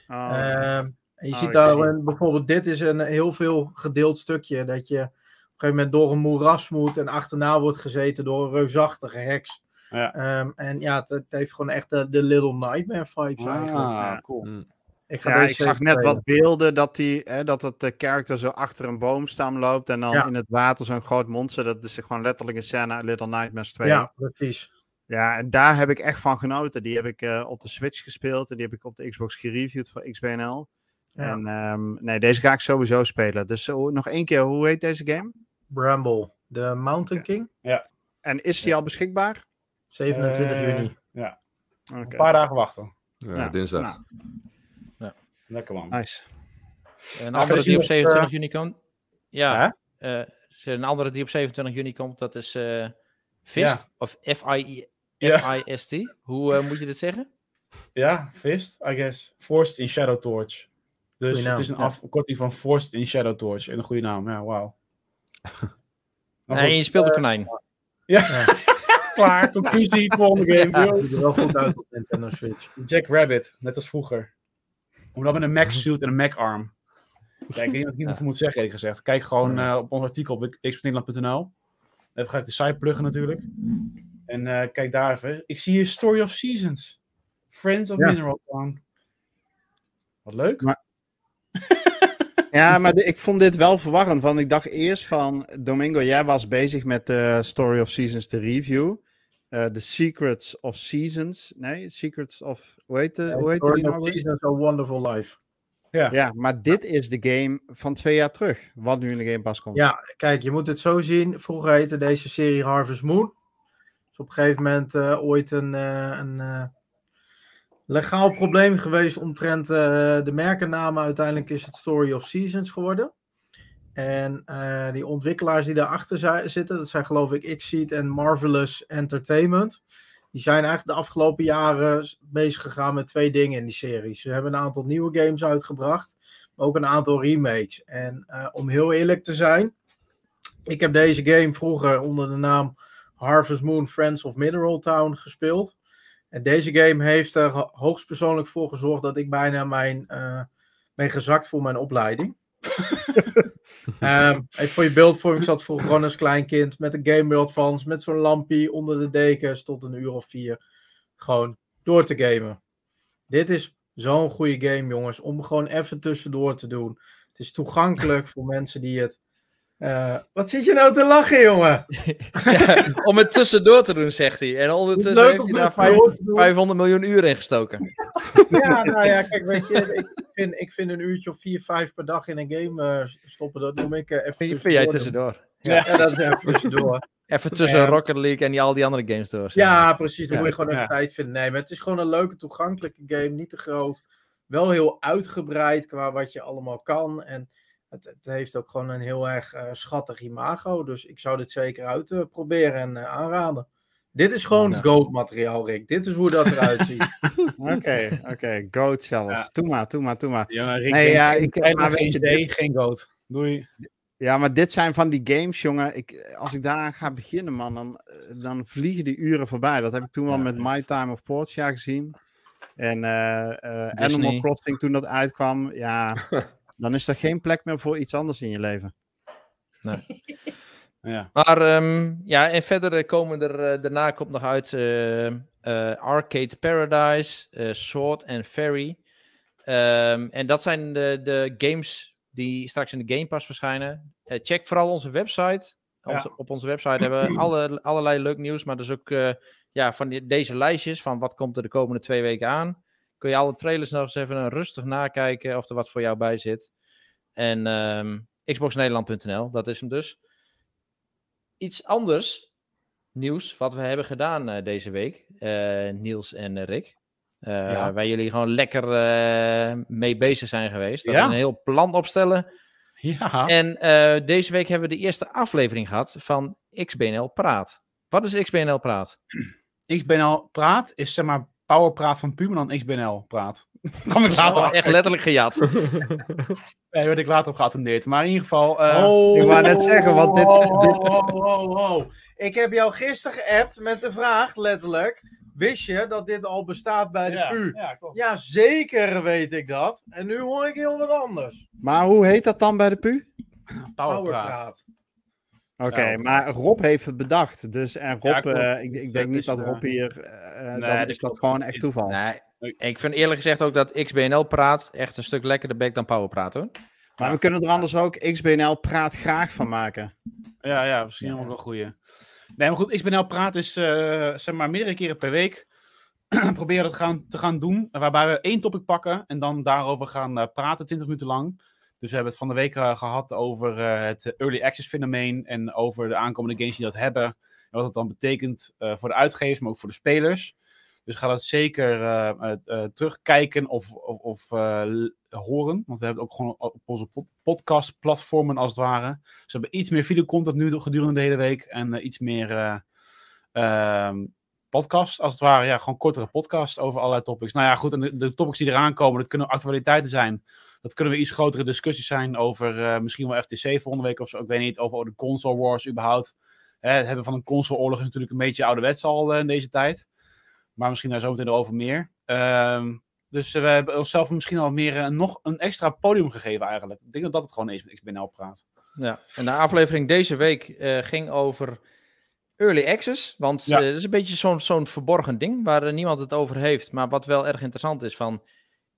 Oh. Uh, en je oh, ziet daar zie. een, bijvoorbeeld, dit is een heel veel gedeeld stukje. Dat je op een gegeven moment door een moeras moet en achterna wordt gezeten door een reusachtige heks. Ja. Um, en ja, het, het heeft gewoon echt de, de Little Nightmare vibes ah, eigenlijk. Ja, cool. Mm. Ik, ga ja, ik zag net spelen. Wat beelden dat, die, hè, dat het uh, karakter zo achter een boomstam loopt en dan ja. in het water zo'n groot monster. Dat is gewoon letterlijk een scène uit Little Nightmares twee. Ja, precies. Ja, en daar heb ik echt van genoten. Die heb ik uh, op de Switch gespeeld en die heb ik op de Xbox gereviewd voor X B N L. Ja. En um, nee, deze ga ik sowieso spelen. Dus uh, nog één keer, hoe heet deze game? Bramble, The Mountain King. Ja. ja. En is die ja. al beschikbaar? zevenentwintig juni. Ja. Okay. Een paar dagen wachten. Ja, ja. Dinsdag. Nou. Lekker man. Nice. Een andere ah, die op zevenentwintig juni komt. Ja. Uh, een andere die op zevenentwintig juni komt, dat is uh, FIST. Ja. Of F I S T. Ja. Hoe uh, moet je dit zeggen? Ja, FIST, I guess. Forced in Shadow Torch. Dus goeie het naam. Is een ja. afkorting van Forced in Shadow Torch. En een goede naam, ja, wauw. Nou, en je speelt een konijn. Ja. ja. Klaar, conclusie, volgende game. Ja. Ziet er wel goed uit op Nintendo Switch. Jack Rabbit, net als vroeger. Hoe dan met een Mac suit en een Mac arm. Kijk, ik weet niet wat ik hiervoor ja. moet zeggen, eerlijk gezegd. Kijk gewoon uh, op ons artikel op x punt nederland punt n l. Even ga ik de site pluggen natuurlijk. En uh, kijk daar even. Ik zie hier Story of Seasons. Friends of ja. Mineral Town. Wat leuk. Maar... ja, maar de, ik vond dit wel verwarrend. Want ik dacht eerst van... Domingo, jij was bezig met de uh, Story of Seasons te review. Uh, the Secrets of Seasons. Nee, Secrets of... Hoe heet, de, hoe heet die nou? Seasons of Wonderful Life. Ja. ja, maar dit is de game van twee jaar terug. Wat nu in de Game Pass komt. Ja, kijk, je moet het zo zien. Vroeger heette deze serie Harvest Moon. Dus op een gegeven moment uh, ooit een, uh, een uh, legaal probleem geweest omtrent uh, de merkennamen. Uiteindelijk is het Story of Seasons geworden. En uh, die ontwikkelaars die daarachter zi- zitten, dat zijn geloof ik Xseed en Marvelous Entertainment. Die zijn eigenlijk de afgelopen jaren bezig gegaan met twee dingen in die serie. Ze hebben een aantal nieuwe games uitgebracht, maar ook een aantal remakes. En uh, om heel eerlijk te zijn, ik heb deze game vroeger onder de naam Harvest Moon Friends of Mineral Town gespeeld. En deze game heeft er ho- hoogstpersoonlijk voor gezorgd dat ik bijna mijn, uh, ben gezakt voor mijn opleiding. um, even voor je beeldvorming, ik zat vroeger gewoon als klein kind met een Game Boy Advance, met zo'n lampje onder de dekens tot een uur of vier gewoon door te gamen. Dit is zo'n goede game, jongens, om gewoon even tussendoor te doen. Het is toegankelijk voor mensen die het uh, wat zit je nou te lachen, jongen? ja, om het tussendoor te doen, zegt hij. En ondertussen heeft hij daar vijfhonderd miljoen uur in gestoken. ja, nou ja, kijk, weet je, ik vind, ik vind een uurtje of vier, vijf per dag in een game uh, stoppen, dat noem ik uh, even tussendoor. Vind jij tussendoor? Ja, ja. ja, dat is even tussendoor. Even tussen um, Rocket League en die, al die andere games door. Ja, precies, dan ja, moet je gewoon even ja. tijd vinden. Nee, maar het is gewoon een leuke, toegankelijke game, niet te groot. Wel heel uitgebreid qua wat je allemaal kan en... Het, het heeft ook gewoon een heel erg uh, schattig imago. Dus ik zou dit zeker uit uh, proberen en uh, aanraden. Dit is gewoon ja. goat materiaal, Rick. Dit is hoe dat eruit ziet. Oké, okay, oké. Okay. Goat zelfs. Ja. Doe maar, doe maar, doe maar. Ja, maar Rick, nee, ja, ik, ik, maar weet je, dit... geen goat. Doei. Ja, maar dit zijn van die games, jongen. Ik, als ik daaraan ga beginnen, man, dan, dan vliegen die uren voorbij. Dat heb ik toen wel ja, met My Time of Portia gezien. En uh, uh, Animal Crossing toen dat uitkwam. Ja... Dan is er geen plek meer voor iets anders in je leven. Nee. Ja. Maar um, ja, en verder komen er uh, daarna komt nog uit uh, uh, Arcade Paradise, uh, Sword and Fairy. Um, en dat zijn de, de games die straks in de Game Pass verschijnen. Uh, check vooral onze website. Onze, ja. Op onze website hebben we alle, allerlei leuk nieuws, maar dus ook uh, ja, van die, deze lijstjes van wat komt er de komende twee weken aan. Kun je alle trailers nog eens even rustig nakijken of er wat voor jou bij zit. En um, xbox nederland punt n l, dat is hem dus. Iets anders nieuws wat we hebben gedaan uh, deze week, uh, Niels en uh, Rick. Uh, ja. Waar jullie gewoon lekker uh, mee bezig zijn geweest. Dat ja. is een heel plan opstellen. Ja. En uh, deze week hebben we de eerste aflevering gehad van X B N L Praat. Wat is X B N L Praat? X B N L Praat is zeg maar Powerpraat van Puur, maar dan X B N L Praat. Kom ik later oh, echt letterlijk gejat. Nee, werd ik later op geattendeerd. Maar in ieder geval... Uh... Oh, ik wou net zeggen, want dit... Oh, oh, oh, oh. Ik heb jou gisteren geappt met de vraag, letterlijk... Wist je dat dit al bestaat bij de ja, Puur? Ja, ja, zeker weet ik dat. En nu hoor ik heel wat anders. Maar hoe heet dat dan bij de Puur? Powerpraat. Oké, okay, maar Rob heeft het bedacht. Dus en Rob, ja, uh, ik, ik denk dat niet is, dat Rob hier... Uh, nee, dan is dat gewoon echt toeval. Nee. Ik vind eerlijk gezegd ook dat X B N L Praat echt een stuk lekkerder bek dan Powerpraat, hoor. Maar ja. we kunnen er anders ook X B N L Praat graag van maken. Ja, ja, misschien ook wel goeie. Nee, maar goed, X B N L Praat is uh, zeg maar meerdere keren per week proberen dat gaan, te gaan doen, waarbij we één topic pakken en dan daarover gaan uh, praten twintig minuten lang. Dus we hebben het van de week uh, gehad over uh, het early access fenomeen en over de aankomende games die dat hebben en wat dat dan betekent uh, voor de uitgevers, maar ook voor de spelers. Dus ga dat zeker uh, uh, uh, terugkijken of, of, of uh, horen. Want we hebben het ook gewoon op onze pod- podcastplatformen als het ware. Dus we hebben iets meer videocontent nu gedurende de hele week. En uh, iets meer uh, uh, podcast als het ware. Ja, gewoon kortere podcasts over allerlei topics. Nou ja, goed. En de, de topics die eraan komen, dat kunnen actualiteiten zijn. Dat kunnen we iets grotere discussies zijn over uh, misschien wel F T C volgende week of zo. Ik weet niet, over de console wars überhaupt. Eh, het hebben van een consoleoorlog is natuurlijk een beetje ouderwets al uh, in deze tijd. Maar misschien daar zo meteen over meer. Um, dus we hebben onszelf misschien al meer uh, nog een extra podium gegeven eigenlijk. Ik denk dat dat het gewoon is met X B N L Praat. Ja, en de aflevering deze week uh, ging over early access. Want ja. uh, dat is een beetje zo'n, zo'n verborgen ding waar uh, niemand het over heeft. Maar wat wel erg interessant is van...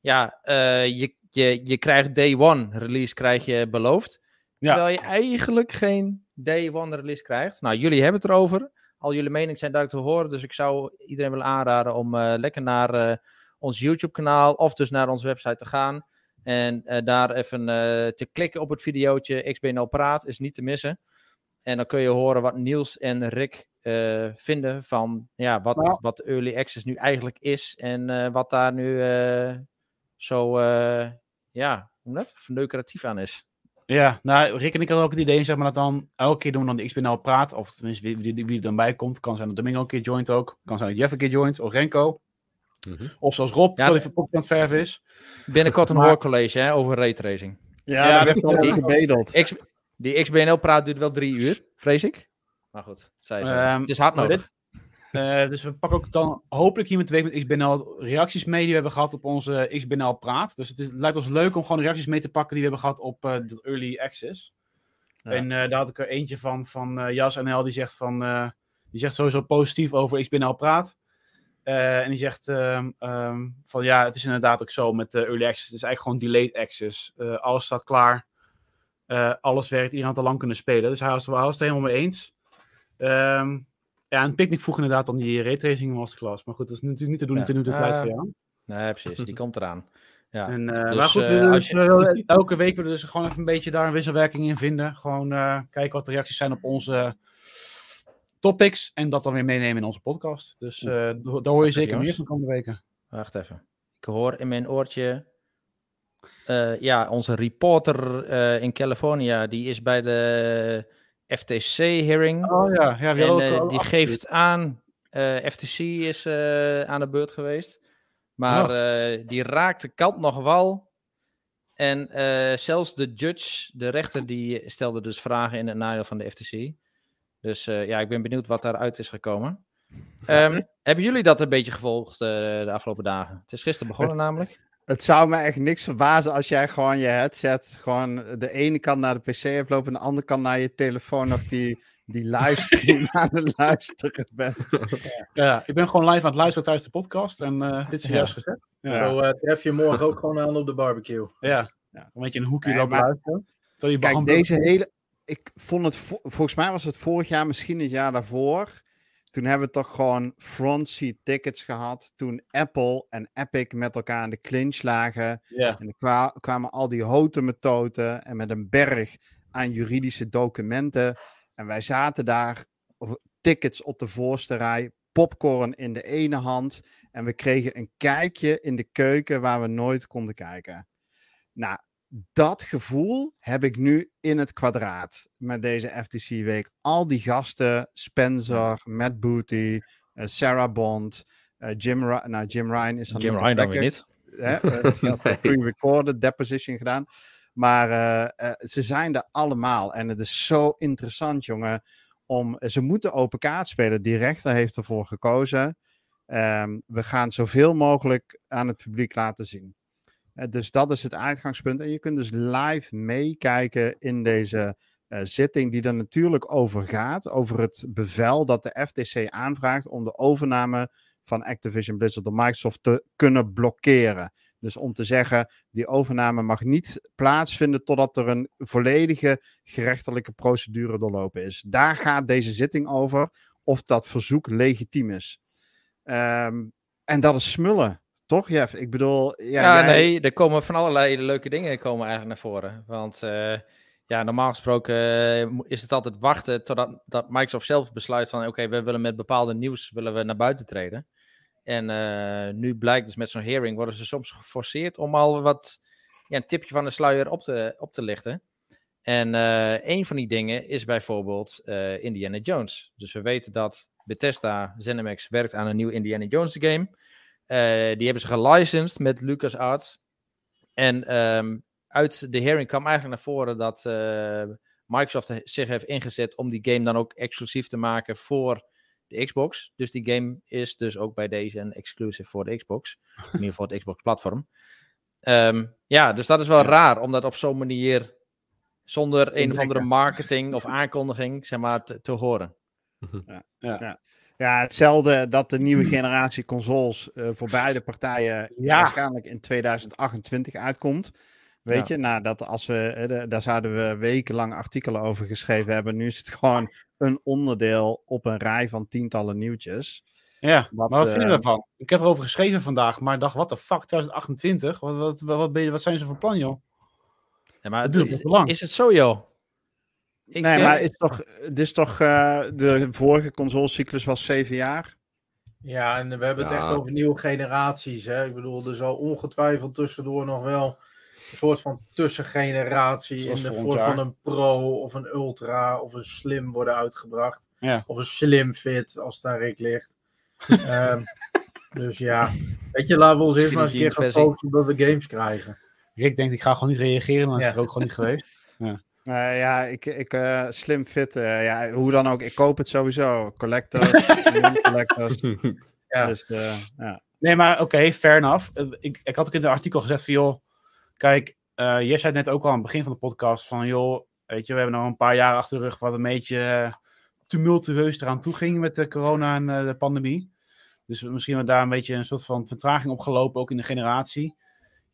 Ja, uh, je, je, je krijgt day one release krijg je beloofd. Terwijl ja. je eigenlijk geen day one release krijgt. Nou, jullie hebben het erover. Al jullie meningen zijn duidelijk te horen. Dus ik zou iedereen willen aanraden om uh, lekker naar uh, ons YouTube-kanaal... of dus naar onze website te gaan. En uh, daar even uh, te klikken op het videootje. X B N L Praat is niet te missen. En dan kun je horen wat Niels en Rick uh, vinden... van ja, wat, nou. wat Early Access nu eigenlijk is... en uh, wat daar nu uh, zo uh, ja, hoe dat? verneukeratief aan is. Ja, nou, Rick en ik hadden ook het idee, zeg maar, dat dan elke keer doen we dan de X B N L Praat, of tenminste wie, wie, wie er dan bij komt. Kan zijn dat Domingo een keer joint ook, kan zijn dat Jeff een keer joint, of Renko. Mm-hmm. Of zoals Rob, ja, dat even popje aan het verven is. Binnenkort een maar... hoorcollege, hè, over raytracing. Ja, ja, daar werd allemaal die, gebedeld. X, die X B N L Praat duurt wel drie uur, vrees ik. Maar goed, zei ze. Um, het is hard nodig. Uh, dus we pakken ook dan hopelijk hier met de week met X B N L reacties mee die we hebben gehad op onze X B N L Praat. Dus het, is, het lijkt ons leuk om gewoon reacties mee te pakken die we hebben gehad op uh, de Early Access. Ja. En uh, daar had ik er eentje van, van uh, Jas N L, die zegt, van, uh, die zegt sowieso positief over X B N L Praat. Uh, en die zegt um, um, van ja, het is inderdaad ook zo met uh, Early Access. Het is eigenlijk gewoon Delayed Access. Uh, alles staat klaar. Uh, alles werkt. Iedereen had al lang kunnen spelen. Dus hij was, hij was het helemaal mee eens. Ehm... Um, Ja, en Picnic vroeg inderdaad dan die raytracing masterclass. Maar goed, dat is natuurlijk niet te doen ja. ten minute uh, tijd voor jou. Nee, precies. Die komt eraan. Ja. En, uh, dus, maar goed, we, uh, je... elke week willen we dus gewoon even een beetje daar een wisselwerking in vinden. Gewoon uh, kijken wat de reacties zijn op onze topics. En dat dan weer meenemen in onze podcast. Dus uh, daar hoor je Wacht zeker meer van de komende weken. Wacht even. Ik hoor in mijn oortje... Uh, ja, onze reporter uh, in California, die is bij de... F T C-hearing. Oh ja, ja en, uh, die geeft aan... Uh, F T C is uh, aan de beurt geweest. Maar oh. uh, die raakt de kant nog wel. En uh, zelfs de judge, de rechter... die stelde dus vragen in het nadeel van de F T C. Dus uh, ja, ik ben benieuwd wat daaruit is gekomen. Um, hebben jullie dat een beetje gevolgd uh, de afgelopen dagen? Het is gisteren begonnen namelijk. Het zou me echt niks verbazen als jij gewoon je headset gewoon de ene kant naar de P C hebt lopen en de andere kant naar je telefoon nog die, die livestream aan het luisteren bent. Ja, ik ben gewoon live aan het luisteren tijdens de podcast en uh, dit is juist ja. gezet. Ja. Zo uh, tref je morgen ook gewoon aan op de barbecue. Ja, ja. Een beetje een hoekje nee, lopen luisteren. Kijk, behandelt... deze hele... Ik vond het... Vo- volgens mij was het vorig jaar, misschien het jaar daarvoor... Toen hebben we toch gewoon front seat tickets gehad. Toen Apple en Epic met elkaar in de clinch lagen. Yeah. En er kwa- kwamen al die houten metoten. En met een berg aan juridische documenten. En wij zaten daar. Tickets op de voorste rij. Popcorn in de ene hand. En we kregen een kijkje in de keuken waar we nooit konden kijken. Nou, dat gevoel heb ik nu in het kwadraat met deze F T C-week. Al die gasten, Spencer, Matt Booty, uh, Sarah Bond, uh, Jim, Ra- nou, Jim Ryan is dan Jim Ryan dan weer niet. Hè? Pre-recorded deposition gedaan. Maar uh, uh, ze zijn er allemaal en het is zo interessant, jongen. Om, ze moeten open kaart spelen. Die rechter heeft ervoor gekozen. Um, we gaan zoveel mogelijk aan het publiek laten zien. Dus dat is het uitgangspunt. En je kunt dus live meekijken in deze uh, zitting die er natuurlijk over gaat. Over het bevel dat de F T C aanvraagt om de overname van Activision Blizzard door Microsoft te kunnen blokkeren. Dus om te zeggen, die overname mag niet plaatsvinden totdat er een volledige gerechtelijke procedure doorlopen is. Daar gaat deze zitting over of dat verzoek legitiem is. Um, en dat is smullen. Toch, Jeff? Ik bedoel... Ja, ja jij... nee, er komen van allerlei leuke dingen komen eigenlijk naar voren. Want uh, ja, normaal gesproken uh, is het altijd wachten totdat dat Microsoft zelf besluit van... Oké, okay, we willen met bepaalde nieuws willen we naar buiten treden. En uh, nu blijkt dus met zo'n hearing worden ze soms geforceerd om al wat... Ja, een tipje van de sluier op te, op te lichten. En uh, een van die dingen is bijvoorbeeld uh, Indiana Jones. Dus we weten dat Bethesda ZeniMax werkt aan een nieuw Indiana Jones game... Uh, die hebben ze gelicensed met LucasArts. En um, uit de hearing kwam eigenlijk naar voren dat uh, Microsoft zich heeft ingezet om die game dan ook exclusief te maken voor de Xbox. Dus die game is dus ook bij deze een exclusive voor de Xbox. In ieder geval het Xbox-platform. Um, ja, dus dat is wel ja. raar om dat op zo'n manier zonder een of andere marketing of aankondiging zeg maar, te, te horen. Ja, ja. ja. Ja, hetzelfde dat de nieuwe generatie consoles uh, voor beide partijen ja. waarschijnlijk in tweeduizend achtentwintig uitkomt. Weet ja. je, nou, dat als we, de, daar zouden we wekenlang artikelen over geschreven hebben. Nu is het gewoon een onderdeel op een rij van tientallen nieuwtjes. Ja, wat, maar wat uh, vind je daarvan? Ik heb erover geschreven vandaag, maar ik dacht, what the fuck, tweeduizend achtentwintig? Wat, wat, wat, ben je, wat zijn ze voor plan, joh? Ja, maar het is, is het zo, joh? Ik nee, denk... maar het is toch, het is toch uh, de vorige consolecyclus was zeven jaar. Ja, en we hebben het ja. echt over nieuwe generaties. Hè? Ik bedoel, er zal ongetwijfeld tussendoor nog wel een soort van tussengeneratie zoals in de vorm van een Pro of een Ultra of een Slim worden uitgebracht. Ja. Of een Slim Fit, als het aan Rick ligt. um, dus ja, weet je, laten we ons eerst maar eens een keer gaan focussen dat we games krijgen. Rick denkt, ik ga gewoon niet reageren, maar ja. is er ook gewoon niet geweest. Ja. Uh, ja, ik, ik uh, slim fit. Uh, ja, hoe dan ook, ik koop het sowieso. Collectors, collectors. Ja. Dus, uh, ja. Nee, maar oké, okay, fair enough. Uh, ik, ik had ook in het artikel gezegd van, joh, kijk, uh, jij zei het net ook al aan het begin van de podcast van, joh, weet je, we hebben nog een paar jaar achter de rug wat een beetje uh, tumultueus eraan toe ging met de corona en uh, de pandemie. Dus misschien hebben we daar een beetje een soort van vertraging opgelopen, ook in de generatie.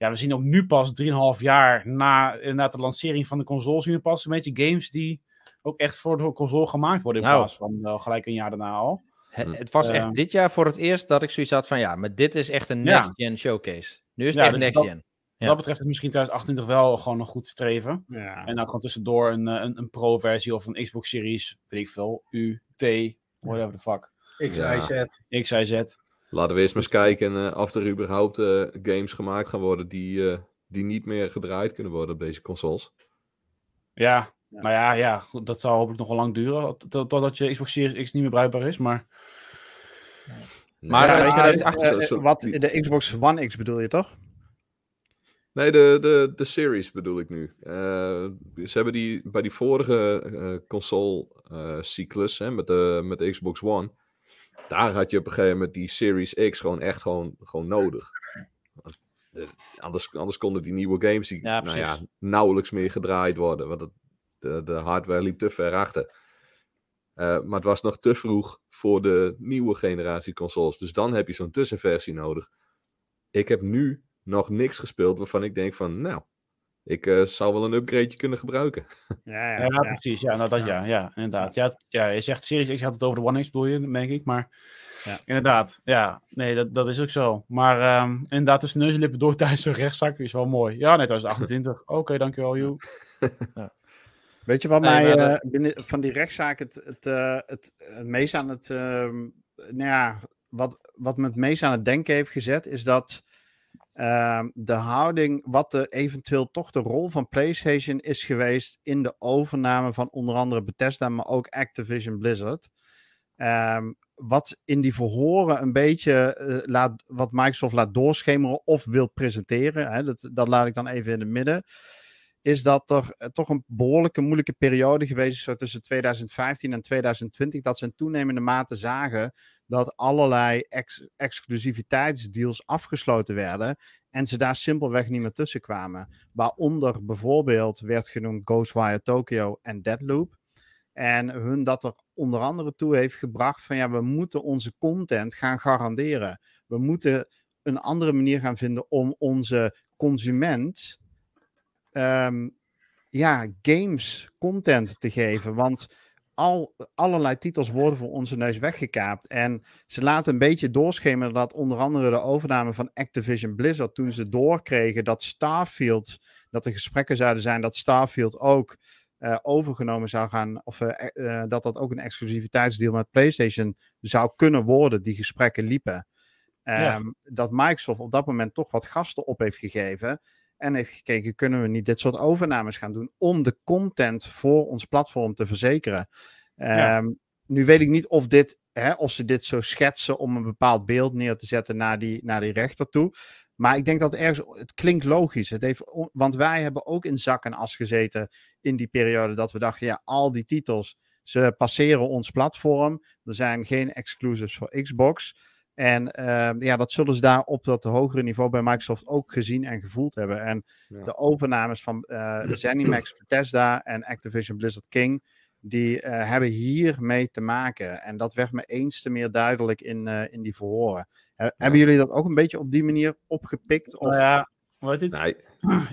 Ja, we zien ook nu pas drieënhalf jaar na, na de lancering van de consoles zien we pas een beetje games die ook echt voor de console gemaakt worden in nou, plaats van uh, gelijk een jaar daarna al. Het, het was uh, echt dit jaar voor het eerst dat ik zoiets had van ja, maar dit is echt een next-gen ja. showcase. Nu is het ja, echt dus next-gen. Wat ja. dat betreft is misschien tweeduizend achtentwintig wel gewoon een goed streven. Ja. En dan gewoon tussendoor een, een, een pro-versie of een Xbox Series, weet ik veel, U, T, whatever the fuck. X, Y, Z. Laten we eerst maar eens kijken uh, of er überhaupt uh, games gemaakt gaan worden die, uh, die niet meer gedraaid kunnen worden op deze consoles. Ja, ja. maar ja, ja goed, dat zal hopelijk nog wel lang duren, totdat je Xbox Series X niet meer bruikbaar is, maar... Nee. Maar ja, ja, ja, achter... uh, uh, wat, de Xbox One X bedoel je toch? Nee, de, de, de Series bedoel ik nu. Uh, ze hebben die, bij die vorige uh, console-cyclus uh, met, de, met de Xbox One... Daar had je op een gegeven moment die Series X gewoon echt gewoon, gewoon nodig. de, anders, anders konden die nieuwe games die, ja, nou ja, nauwelijks meer gedraaid worden. Want het, de, de hardware liep te ver achter. Uh, maar het was nog te vroeg voor de nieuwe generatie consoles. Dus dan heb je zo'n tussenversie nodig. Ik heb nu nog niks gespeeld waarvan ik denk van, nou, ik uh, zou wel een upgradeje kunnen gebruiken. Ja, ja, ja, ja. precies. Ja, nou, dat, ja. Ja, ja, inderdaad. Ja, het, ja, je zegt Series X, je had het over de One X, bedoel je, denk ik. Maar ja. inderdaad, ja, nee, dat, dat is ook zo. Maar um, inderdaad, tussen neus en lippen door tijdens een rechtzak is wel mooi. Ja, nee, twintig achtentwintig. Oké, okay, dankjewel, Joe. Ja. Weet je wat nee, mij uh, binnen, van die rechtszaak het, het, uh, het, het meest aan het... Uh, nou ja, wat, wat me het meest aan het denken heeft gezet, is dat uh, de houding, wat de, eventueel toch de rol van PlayStation is geweest in de overname van onder andere Bethesda, maar ook Activision Blizzard. Uh, wat in die verhoren een beetje uh, laat, wat Microsoft laat doorschemeren of wil presenteren, hè, dat, dat laat ik dan even in het midden, is dat er uh, toch een behoorlijke moeilijke periode geweest is, zo tussen tweeduizend vijftien en tweeduizend twintig, dat ze in toenemende mate zagen dat allerlei ex- exclusiviteitsdeals afgesloten werden en ze daar simpelweg niet meer tussen kwamen. Waaronder bijvoorbeeld werd genoemd Ghostwire Tokyo en Deadloop. En hun dat er onder andere toe heeft gebracht van ja, we moeten onze content gaan garanderen. We moeten een andere manier gaan vinden om onze consument um, ja, games content te geven. Want Al, allerlei titels worden voor onze neus weggekaapt. En ze laten een beetje doorschemeren dat onder andere de overname van Activision Blizzard, toen ze doorkregen dat Starfield, dat er gesprekken zouden zijn dat Starfield ook uh, overgenomen zou gaan, of uh, uh, dat dat ook een exclusiviteitsdeal met PlayStation zou kunnen worden. Die gesprekken liepen. Um, ja. Dat Microsoft op dat moment toch wat gasten op heeft gegeven en heeft gekeken, kunnen we niet dit soort overnames gaan doen om de content voor ons platform te verzekeren. Ja. Um, nu weet ik niet of, dit, hè, of ze dit zo schetsen om een bepaald beeld neer te zetten naar die, naar die rechter toe. Maar ik denk dat ergens, het klinkt logisch. Het heeft, want wij hebben ook in zak en as gezeten in die periode dat we dachten, ja, al die titels, ze passeren ons platform. Er zijn geen exclusives voor Xbox. En uh, ja, dat zullen ze daar op dat hogere niveau bij Microsoft ook gezien en gevoeld hebben. En ja. de overnames van uh, ZeniMax, Bethesda en Activision Blizzard King, die uh, hebben hiermee te maken. En dat werd me eens te meer duidelijk in, uh, in die verhoren. He- ja. Hebben jullie dat ook een beetje op die manier opgepikt? Of... Nou ja, weet je, nee.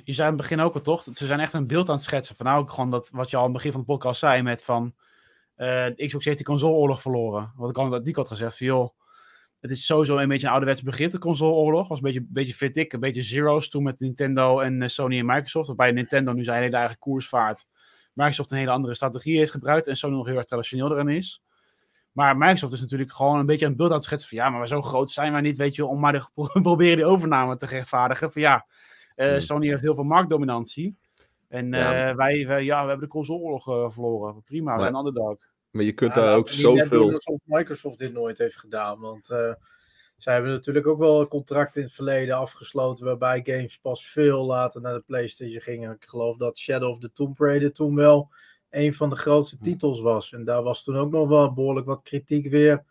Je zei aan het begin ook al toch, ze zijn echt een beeld aan het schetsen. Van nou ook gewoon dat, wat je al aan het begin van de podcast zei met van, uh, Xbox heeft die consoleoorlog verloren. Wat ik al dat die had gezegd van joh, het is sowieso een beetje een ouderwets begrip, de consoleoorlog. Was een beetje, beetje vertik, een beetje zero's toen met Nintendo en Sony en Microsoft. Waarbij Nintendo nu zijn hele eigen koers vaart. Microsoft een hele andere strategie heeft gebruikt. En Sony nog heel erg traditioneel erin is. Maar Microsoft is natuurlijk gewoon een beetje een beeld aan het schetsen van ja, maar zo groot zijn wij niet, weet je, om maar te pro- proberen die overname te rechtvaardigen. Van ja, uh, nee. Sony heeft heel veel marktdominantie. En uh, ja. Wij, wij, ja, we hebben de consoleoorlog uh, verloren. Prima, we ja. zijn underdog. Maar je kunt ja, daar ook zoveel... Alsof Microsoft dit nooit heeft gedaan. Want uh, zij hebben natuurlijk ook wel contracten in het verleden afgesloten waarbij games pas veel later naar de PlayStation gingen. Ik geloof dat Shadow of the Tomb Raider toen wel een van de grootste titels was. En daar was toen ook nog wel behoorlijk wat kritiek weer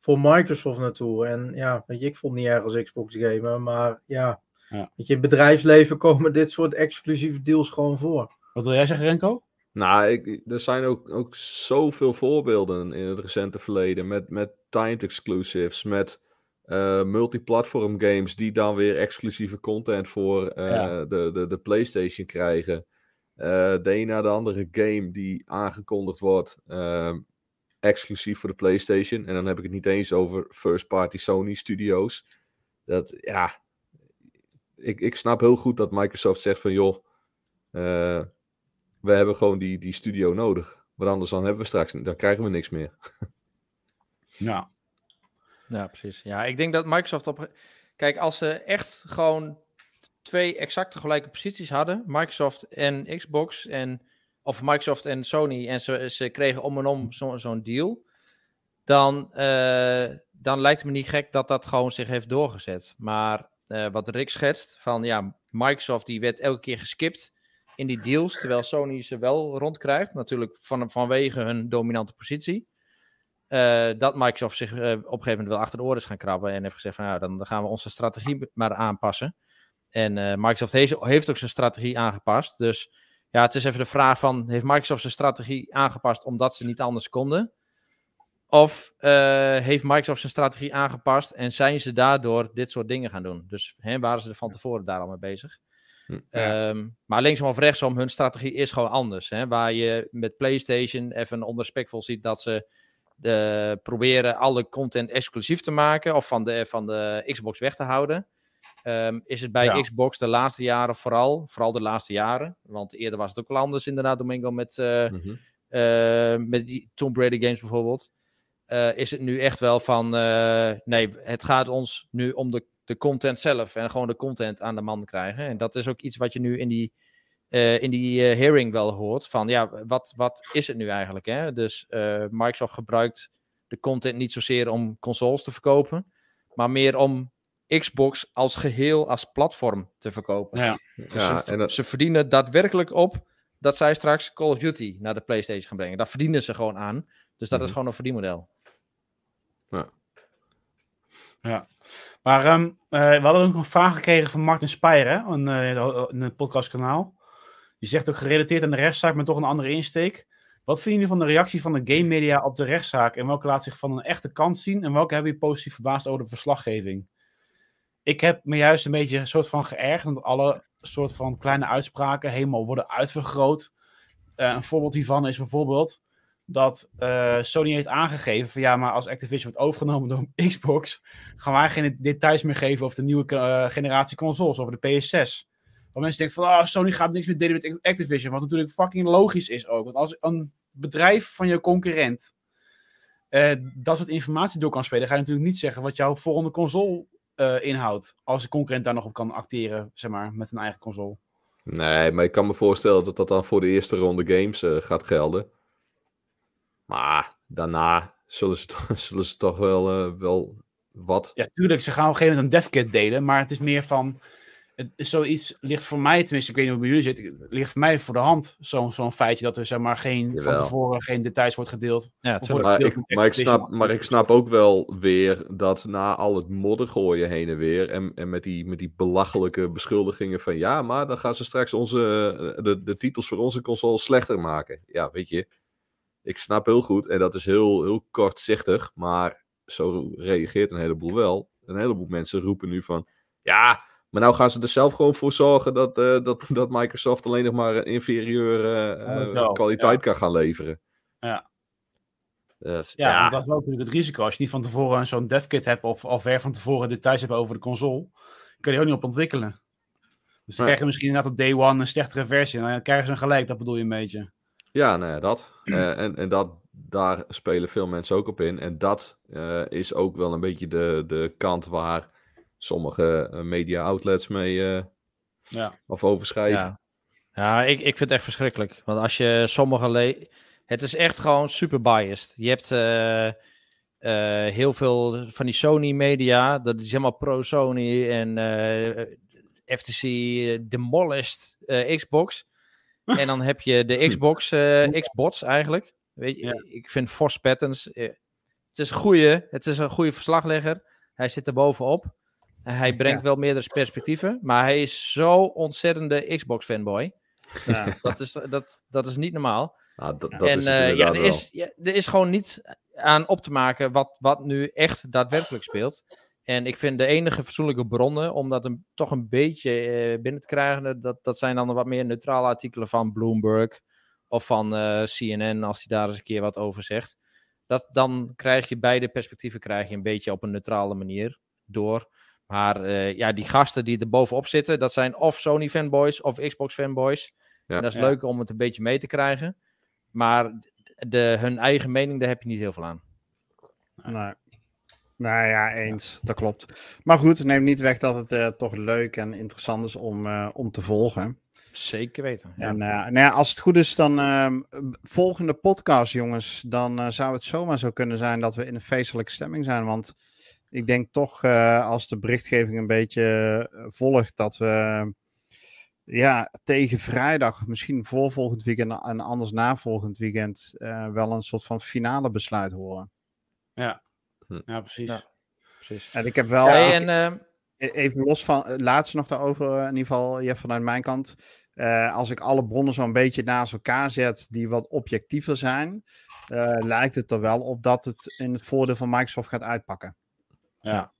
voor Microsoft naartoe. En ja, weet je, ik vond het niet erg als Xbox gamer. Maar ja, ja. Weet je, in het bedrijfsleven komen dit soort exclusieve deals gewoon voor. Wat wil jij zeggen, Renko? Nou, ik, er zijn ook, ook zoveel voorbeelden in het recente verleden met, met timed exclusives, met uh, multiplatform games die dan weer exclusieve content voor uh, ja. de, de, de PlayStation krijgen. Uh, de een na de andere game die aangekondigd wordt uh, exclusief voor de PlayStation. En dan heb ik het niet eens over first party Sony studios. Dat, ja, ik, ik snap heel goed dat Microsoft zegt van joh, uh, we hebben gewoon die, die studio nodig. Want anders dan hebben we straks, dan krijgen we niks meer. Ja. Ja, precies. Ja, ik denk dat Microsoft op... Kijk, als ze echt gewoon twee exact gelijke posities hadden, Microsoft en Xbox en... Of Microsoft en Sony, en ze, ze kregen om en om zo, zo'n deal, dan, uh, dan lijkt het me niet gek dat dat gewoon zich heeft doorgezet. Maar uh, wat Rick schetst, van ja, Microsoft die werd elke keer geskipt in die deals, terwijl Sony ze wel rondkrijgt, natuurlijk van, vanwege hun dominante positie, uh, dat Microsoft zich uh, op een gegeven moment wel achter de oren is gaan krabben en heeft gezegd van, nou, dan gaan we onze strategie maar aanpassen. En uh, Microsoft heeft, heeft ook zijn strategie aangepast. Dus ja, het is even de vraag van... heeft Microsoft zijn strategie aangepast omdat ze niet anders konden? Of uh, heeft Microsoft zijn strategie aangepast... en zijn ze daardoor dit soort dingen gaan doen? Dus hè, waren ze er van tevoren daar al mee bezig? Ja. Um, maar linksom of rechtsom, hun strategie is gewoon anders. Hè? Waar je met PlayStation even onrespectvol ziet dat ze de, proberen alle content exclusief te maken of van de, van de Xbox weg te houden. Um, is het bij ja. Xbox de laatste jaren vooral, vooral de laatste jaren, want eerder was het ook wel anders inderdaad, Domingo, met, uh, mm-hmm. uh, met die Tomb Raider games bijvoorbeeld. Uh, is het nu echt wel van, uh, nee, het gaat ons nu om de De content zelf en gewoon de content aan de man krijgen. En dat is ook iets wat je nu in die, uh, in die uh, hearing wel hoort. Van ja, wat, wat is het nu eigenlijk? Hè? Dus uh, Microsoft gebruikt de content niet zozeer om consoles te verkopen. Maar meer om Xbox als geheel, als platform te verkopen. Ja. Dus ja, ze, en dat... ze verdienen daadwerkelijk op dat zij straks Call of Duty naar de PlayStation gaan brengen. Daar verdienen ze gewoon aan. Dus dat mm-hmm. is gewoon een verdienmodel. Ja. Ja, maar um, uh, we hadden ook een vraag gekregen van Martin Speyer, hè, in, uh, in het podcastkanaal. Die zegt ook gerelateerd aan de rechtszaak, maar toch een andere insteek. Wat vinden jullie van de reactie van de game media op de rechtszaak? En welke laat zich van een echte kant zien? En welke hebben je positief verbaasd over de verslaggeving? Ik heb me juist een beetje een soort van geërgerd dat alle soort van kleine uitspraken helemaal worden uitvergroot. Uh, een voorbeeld hiervan is bijvoorbeeld... dat uh, Sony heeft aangegeven van ja, maar als Activision wordt overgenomen door Xbox, gaan wij geen details meer geven over de nieuwe uh, generatie consoles, over de P S zes. Want mensen denken van, ah, oh, Sony gaat niks meer delen met Activision, wat natuurlijk fucking logisch is ook. Want als een bedrijf van je concurrent uh, dat soort informatie door kan spelen, ga je natuurlijk niet zeggen wat jouw volgende console uh, inhoudt, als de concurrent daar nog op kan acteren, zeg maar, met een eigen console. Nee, maar ik kan me voorstellen dat dat dan voor de eerste ronde games uh, gaat gelden. Maar daarna zullen ze, to- zullen ze toch wel, uh, wel wat... Ja, tuurlijk, ze gaan op een gegeven moment een devkit delen, maar het is meer van... Het, zoiets ligt voor mij, tenminste, ik weet niet hoe bij jullie zit, het ligt voor mij voor de hand, zo, zo'n feitje dat er zeg maar geen, van tevoren geen details wordt gedeeld. Ja, maar, ik, maar, ik snap, maar ik snap ook wel weer dat na al het moddergooien heen en weer, en, en met, die, met die belachelijke beschuldigingen van ja, maar dan gaan ze straks onze, de, de titels voor onze console slechter maken. Ja, weet je... Ik snap heel goed, en dat is heel, heel kortzichtig, maar zo reageert een heleboel wel. Een heleboel mensen roepen nu van, ja, maar nou gaan ze er zelf gewoon voor zorgen dat, uh, dat, dat Microsoft alleen nog maar een inferieure uh, ja, kwaliteit ja. kan gaan leveren. Ja, dus, ja, ja. dat is wel natuurlijk het risico. Als je niet van tevoren zo'n devkit hebt of al ver van tevoren details hebt over de console, kun je ook niet op ontwikkelen. Dus dan ja. krijg je misschien inderdaad op day one een slechtere versie en dan krijgen ze een gelijk, dat bedoel je een beetje. Ja, nou ja, dat. Uh, en en dat, daar spelen veel mensen ook op in. En dat uh, is ook wel een beetje de, de kant waar sommige media outlets mee uh, ja. of overschrijven. Ja, ja ik, ik vind het echt verschrikkelijk. Want als je sommige... Le- het is echt gewoon super biased. Je hebt uh, uh, heel veel van die Sony media. Dat is helemaal pro-Sony en uh, F T C uh, demolished uh, Xbox. En dan heb je de Xbox, uh, Xbots eigenlijk. Weet je, ja. Ik vind Force Patterns... Uh, het is een goede, het is een goede verslaglegger. Hij zit er bovenop. En hij brengt ja. wel meerdere perspectieven. Maar hij is zo ontzettende Xbox-fanboy. Ja. Dat, is, dat, dat is niet normaal. Ja, dat, dat en is uh, ja, er, is, ja, er is gewoon niet aan op te maken wat, wat nu echt daadwerkelijk speelt. En ik vind de enige fatsoenlijke bronnen, om dat een, toch een beetje uh, binnen te krijgen, dat, dat zijn dan wat meer neutrale artikelen van Bloomberg of van uh, C N N, als die daar eens een keer wat over zegt. Dat, dan krijg je beide perspectieven krijg je een beetje op een neutrale manier door. Maar uh, ja, die gasten die er bovenop zitten, dat zijn of Sony fanboys of Xbox fanboys. Ja, en dat is ja. leuk om het een beetje mee te krijgen. Maar de, hun eigen mening, daar heb je niet heel veel aan. Nee. Nou ja, eens. Dat klopt. Maar goed, neem niet weg dat het uh, toch leuk en interessant is om, uh, om te volgen. Zeker weten. Ja. En uh, nou ja, als het goed is, dan uh, volgende podcast, jongens, dan uh, zou het zomaar zo kunnen zijn dat we in een feestelijke stemming zijn. Want ik denk toch, uh, als de berichtgeving een beetje uh, volgt, dat we uh, ja, tegen vrijdag, misschien voor volgend weekend en anders na volgend weekend, uh, wel een soort van finale besluit horen. Ja. Ja, precies. Ja, precies. En ik heb wel... Ja, en, uh, Even los van, laatst nog daarover, in ieder geval, Jeff, vanuit mijn kant. Uh, als ik alle bronnen zo'n beetje naast elkaar zet die wat objectiever zijn, uh, lijkt het er wel op dat het in het voordeel van Microsoft gaat uitpakken. Ja.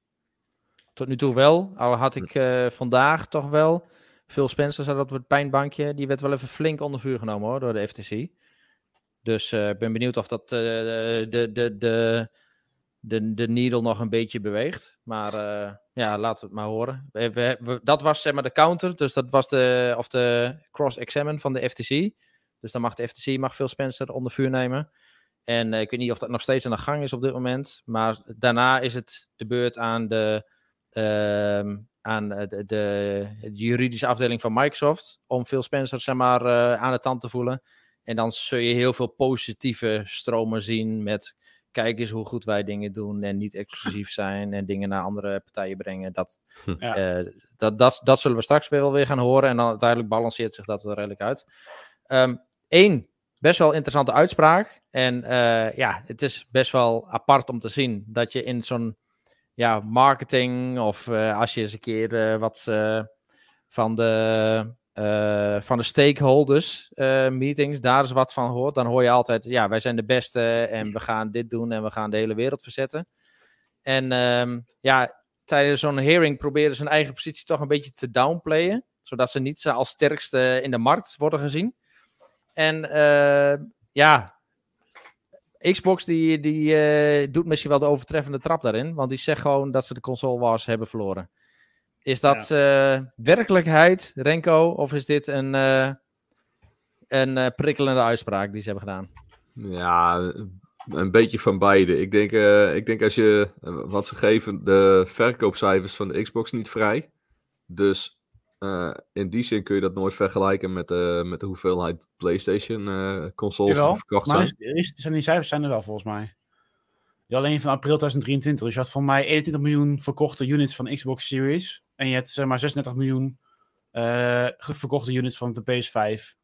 Tot nu toe wel. Al had ik uh, vandaag toch wel... Phil Spencer zat op het pijnbankje. Die werd wel even flink onder vuur genomen hoor, door de F T C. Dus ik uh, ben benieuwd of dat uh, de, de, de, de, de needle nog een beetje beweegt. Maar uh, ja, laten we het maar horen. We, we, we, dat was zeg maar de counter. Dus dat was de, of de cross-examine van de F T C. Dus dan mag de F T C mag Phil Spencer onder vuur nemen. En uh, ik weet niet of dat nog steeds aan de gang is op dit moment. Maar daarna is het de beurt aan de... Uh, aan de, de, de juridische afdeling van Microsoft, om Phil Spencer zeg maar, uh, aan de tand te voelen. En dan zul je heel veel positieve stromen zien met kijk eens hoe goed wij dingen doen en niet exclusief zijn en dingen naar andere partijen brengen. Dat, ja. uh, dat, dat, dat zullen we straks weer wel weer gaan horen en dan uiteindelijk balanceert zich dat er redelijk uit. Eén, um, best wel interessante uitspraak en uh, ja, het is best wel apart om te zien dat je in zo'n ja, marketing of uh, als je eens een keer uh, wat uh, van de, uh, van de stakeholders uh, meetings, daar eens wat van hoort, dan hoor je altijd, ja, wij zijn de beste en we gaan dit doen en we gaan de hele wereld verzetten. En um, ja, tijdens zo'n hearing proberen ze hun eigen positie toch een beetje te downplayen, zodat ze niet als sterkste in de markt worden gezien. En uh, ja... Xbox die, die uh, doet misschien wel de overtreffende trap daarin. Want die zegt gewoon dat ze de console wars hebben verloren. Is dat ja. uh, werkelijkheid, Renko? Of is dit een, uh, een uh, prikkelende uitspraak die ze hebben gedaan? Ja, een beetje van beide. Ik denk, uh, ik denk als je... Uh, wat ze geven, de verkoopcijfers van de Xbox niet vrij. Dus uh, in die zin kun je dat nooit vergelijken met, uh, met de hoeveelheid PlayStation uh, consoles die verkocht maar zijn. Maar is, zijn die cijfers zijn er wel volgens mij. Je alleen van april tweeduizend drieëntwintig. Dus je had van mij eenentwintig miljoen verkochte units van de Xbox Series. En je hebt zeg maar zesendertig miljoen uh, verkochte units van de P S vijf.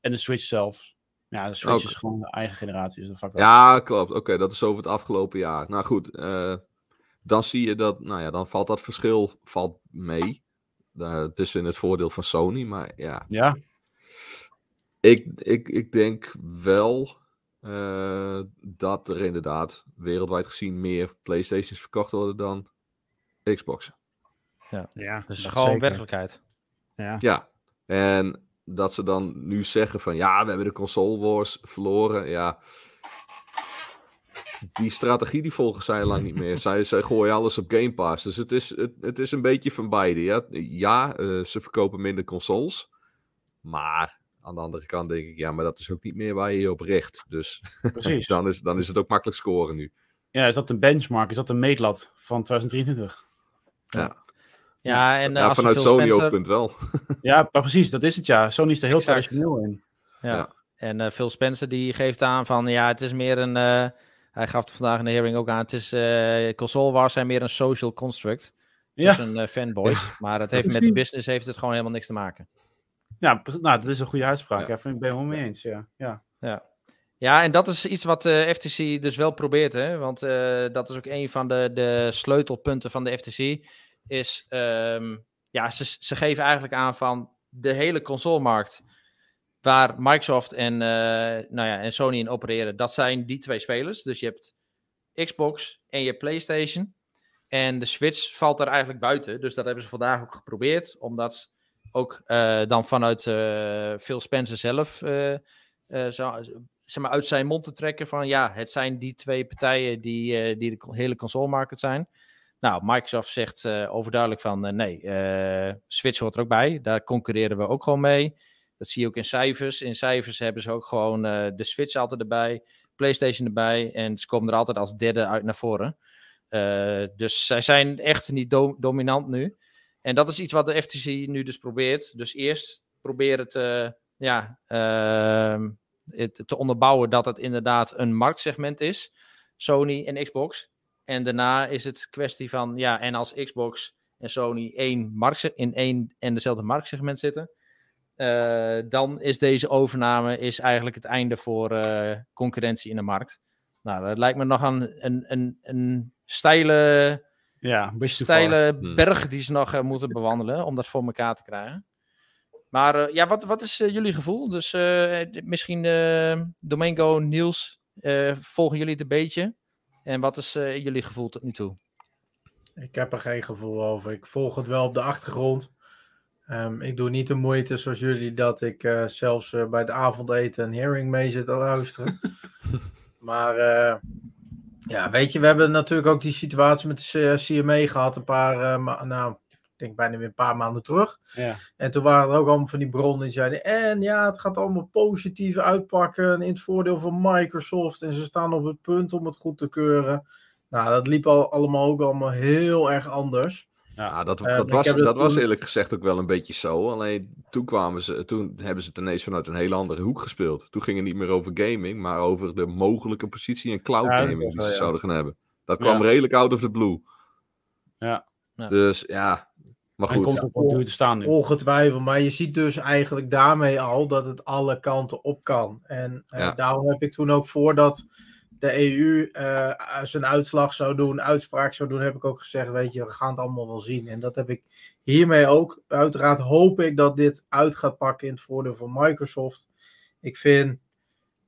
En de Switch zelf. Ja, de Switch okay. is gewoon de eigen generatie. Dus dat ja, klopt. Oké, okay, dat is over het afgelopen jaar. Nou goed, uh, dan zie je dat... Nou ja, dan valt dat verschil valt mee. Uh, het is in het voordeel van Sony, maar ja. Ja. Ik, ik, ik denk wel uh, dat er inderdaad wereldwijd gezien meer PlayStations verkocht worden dan Xboxen. Ja, ja dus gewoon zeker. Werkelijkheid. Ja. Ja, en dat ze dan nu zeggen van ja, we hebben de console wars verloren, ja... Die strategie die volgen zij lang niet meer. Zij, zij gooien alles op Game Pass. Dus het is, het, het is een beetje van beide. Ja, ja uh, ze verkopen minder consoles. Maar aan de andere kant denk ik... Ja, maar dat is ook niet meer waar je je op richt. Dus dan, is, dan is het ook makkelijk scoren nu. Ja, is dat een benchmark? Is dat een meetlat van tweeduizend drieëntwintig? Ja, ja. ja en ja, als vanuit Sony Spencer... oogpunt wel. Ja, precies. Dat is het ja. Sony is er heel traditioneel in. Ja, ja. En uh, Phil Spencer die geeft aan van... Ja, het is meer een... Uh... Hij gaf het vandaag in de hearing ook aan. Het is uh, console wars zijn meer een social construct. Tussen ja. uh, fanboys. Ja. Maar het heeft ja, met de business heeft het gewoon helemaal niks te maken. Ja, nou, dat is een goede uitspraak. Ja. Ik ben het helemaal mee eens. Ja, ja. Ja. ja en dat is iets wat de uh, F T C dus wel probeert. Hè? Want uh, dat is ook een van de, de sleutelpunten van de F T C. Is, um, ja, ze, ze geven eigenlijk aan van de hele consolemarkt... Waar Microsoft en, uh, nou ja, en Sony in opereren, dat zijn die twee spelers. Dus je hebt Xbox en je hebt PlayStation. En de Switch valt er eigenlijk buiten. Dus dat hebben ze vandaag ook geprobeerd. Omdat ook uh, dan vanuit uh, Phil Spencer zelf uh, uh, zo, zeg maar uit zijn mond te trekken van... Ja, het zijn die twee partijen die, uh, die de hele consolemarkt zijn. Nou, Microsoft zegt uh, overduidelijk van... Uh, nee, uh, Switch hoort er ook bij. Daar concurreren we ook gewoon mee. Dat zie je ook in cijfers. In cijfers hebben ze ook gewoon uh, de Switch altijd erbij. PlayStation erbij. En ze komen er altijd als derde uit naar voren. Uh, dus zij zijn echt niet do- dominant nu. En dat is iets wat de F T C nu dus probeert. Dus eerst proberen te, ja, uh, het, te onderbouwen dat het inderdaad een marktsegment is. Sony en Xbox. En daarna is het kwestie van... Ja, en als Xbox en Sony één markt, in één en dezelfde marktsegment zitten... Uh, dan is deze overname is eigenlijk het einde voor uh, concurrentie in de markt. Nou, dat lijkt me nog aan een, een, een steile Ja, een beetje steile hmm. berg die ze nog uh, moeten bewandelen om dat voor elkaar te krijgen. Maar uh, ja, wat, wat is uh, jullie gevoel? Dus uh, misschien uh, Domingo, Niels, uh, volgen jullie het een beetje? En wat is uh, jullie gevoel tot nu toe? Ik heb er geen gevoel over. Ik volg het wel op de achtergrond. Um, ik doe niet de moeite zoals jullie dat ik uh, zelfs uh, bij het avondeten een hearing mee zit te luisteren. Maar uh, ja, weet je, we hebben natuurlijk ook die situatie met de C M A gehad een paar, uh, ma- nou, ik denk bijna weer een paar maanden terug. Ja. En toen waren er ook allemaal van die bronnen die zeiden, en ja, het gaat allemaal positief uitpakken en in het voordeel van Microsoft en ze staan op het punt om het goed te keuren. Nou, dat liep al allemaal ook allemaal heel erg anders. Ja, dat, dat, was, dat toen... was eerlijk gezegd ook wel een beetje zo. Alleen toen kwamen ze, toen hebben ze het ineens vanuit een hele andere hoek gespeeld. Toen ging het niet meer over gaming, maar over de mogelijke positie in cloud gaming ja, die wel, ze ja. zouden gaan hebben. Dat kwam ja. redelijk out of the blue. Ja. ja. Dus ja, maar goed. Komt op duur te staan nu. Ongetwijfeld, maar je ziet dus eigenlijk daarmee al dat het alle kanten op kan. En uh, ja. daarom heb ik toen ook voordat de E U uh, zijn uitslag zou doen, uitspraak zou doen, heb ik ook gezegd, weet je, we gaan het allemaal wel zien. En dat heb ik hiermee ook. Uiteraard hoop ik dat dit uit gaat pakken in het voordeel van Microsoft. Ik vind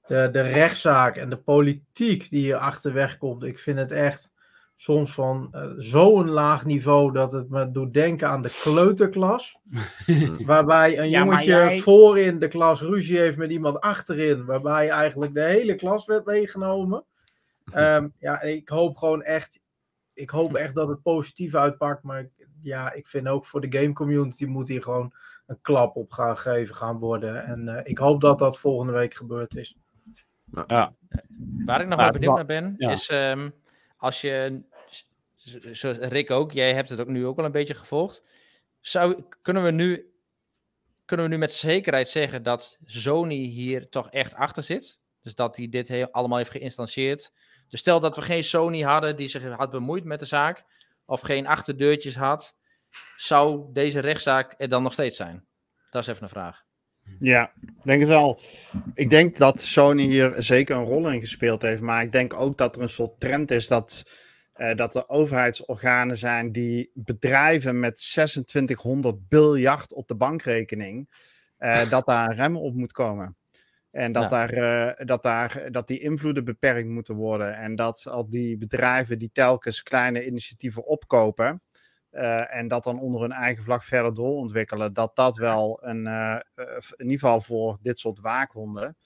de, de rechtszaak en de politiek die hier achterweg komt, ik vind het echt soms van uh, zo'n laag niveau dat het me doet denken aan de kleuterklas. Waarbij een jongetje ja, jij... voorin de klas ruzie heeft met iemand achterin. Waarbij eigenlijk de hele klas werd meegenomen. Um, ja, ik hoop gewoon echt, ik hoop echt dat het positief uitpakt. Maar ik, ja, ik vind ook voor de game community moet hier gewoon een klap op gaan geven gaan worden. En uh, ik hoop dat dat volgende week gebeurd is. Nou, ja. Waar ik nog wel benieuwd naar ben, ja. is... Um... Als je, zoals Rick ook, jij hebt het ook nu ook al een beetje gevolgd. Zou, kunnen, we nu, kunnen we nu met zekerheid zeggen dat Sony hier toch echt achter zit? Dus dat hij dit heel, allemaal heeft geïnstantieerd. Dus stel dat we geen Sony hadden die zich had bemoeid met de zaak. Of geen achterdeurtjes had. Zou deze rechtszaak er dan nog steeds zijn? Dat is even een vraag. Ja, ik denk het wel. Ik denk dat Sony hier zeker een rol in gespeeld heeft. Maar ik denk ook dat er een soort trend is dat, uh, dat er overheidsorganen zijn die bedrijven met zesentwintighonderd biljard op de bankrekening, uh, dat daar remmen op moet komen. En dat, ja. daar, uh, dat, daar, dat die invloeden beperkt moeten worden. En dat al die bedrijven die telkens kleine initiatieven opkopen, Uh, en dat dan onder hun eigen vlag verder doorontwikkelen, dat dat wel een, uh, in ieder geval voor dit soort waakhonden,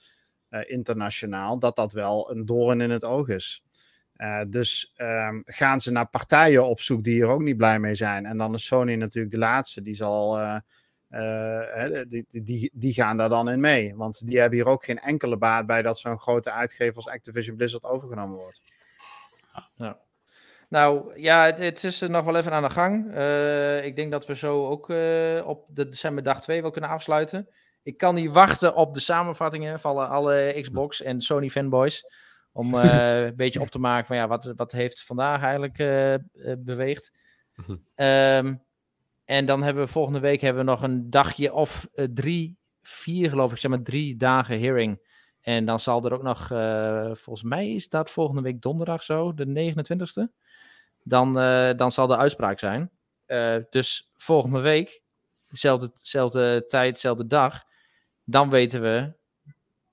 uh, internationaal, dat dat wel een doorn in het oog is. Uh, dus um, gaan ze naar partijen op zoek die hier ook niet blij mee zijn. En dan is Sony natuurlijk de laatste, die zal, uh, uh, die, die, die gaan daar dan in mee. Want die hebben hier ook geen enkele baat bij dat zo'n grote uitgever als Activision Blizzard overgenomen wordt. Ja. Nou ja, het, het is er nog wel even aan de gang. Uh, ik denk dat we zo ook uh, op de decemberdag twee wel kunnen afsluiten. Ik kan niet wachten op de samenvattingen van alle, alle Xbox en Sony fanboys. Om uh, een beetje op te maken van ja, wat, wat heeft vandaag eigenlijk uh, beweegd. Um, en dan hebben we volgende week hebben we nog een dagje of uh, drie, vier geloof ik, zeg maar drie dagen hearing. En dan zal er ook nog, uh, volgens mij is dat volgende week donderdag zo, de negenentwintigste. Dan, uh, dan zal de uitspraak zijn. Uh, dus volgende week, dezelfde, dezelfde tijd, dezelfde dag, dan weten we,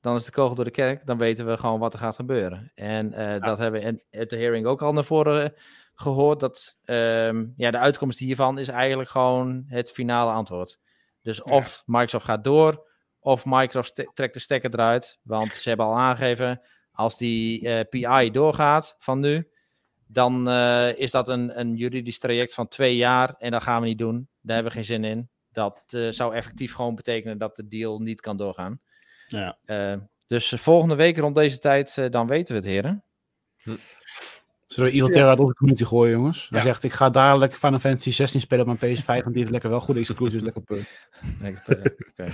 dan is de kogel door de kerk, dan weten we gewoon wat er gaat gebeuren. En uh, ja. dat hebben we in de hearing ook al naar voren gehoord, dat um, ja, de uitkomst hiervan is eigenlijk gewoon het finale antwoord. Dus of ja. Microsoft gaat door, of Microsoft te- trekt de stekker eruit, want ze hebben al aangegeven, als die uh, P I doorgaat van nu, dan uh, is dat een, een juridisch traject van twee jaar en dat gaan we niet doen. Daar hebben we geen zin in. Dat uh, zou effectief gewoon betekenen dat de deal niet kan doorgaan. Ja. Uh, dus volgende week rond deze tijd, uh, dan weten we het, heren. Zullen we Ielter uit onze community gooien, jongens? Hij ja. zegt, ik ga dadelijk Final Fantasy zestien spelen op mijn P S vijf, want die heeft lekker wel goede exclusives, lekker punt. Okay.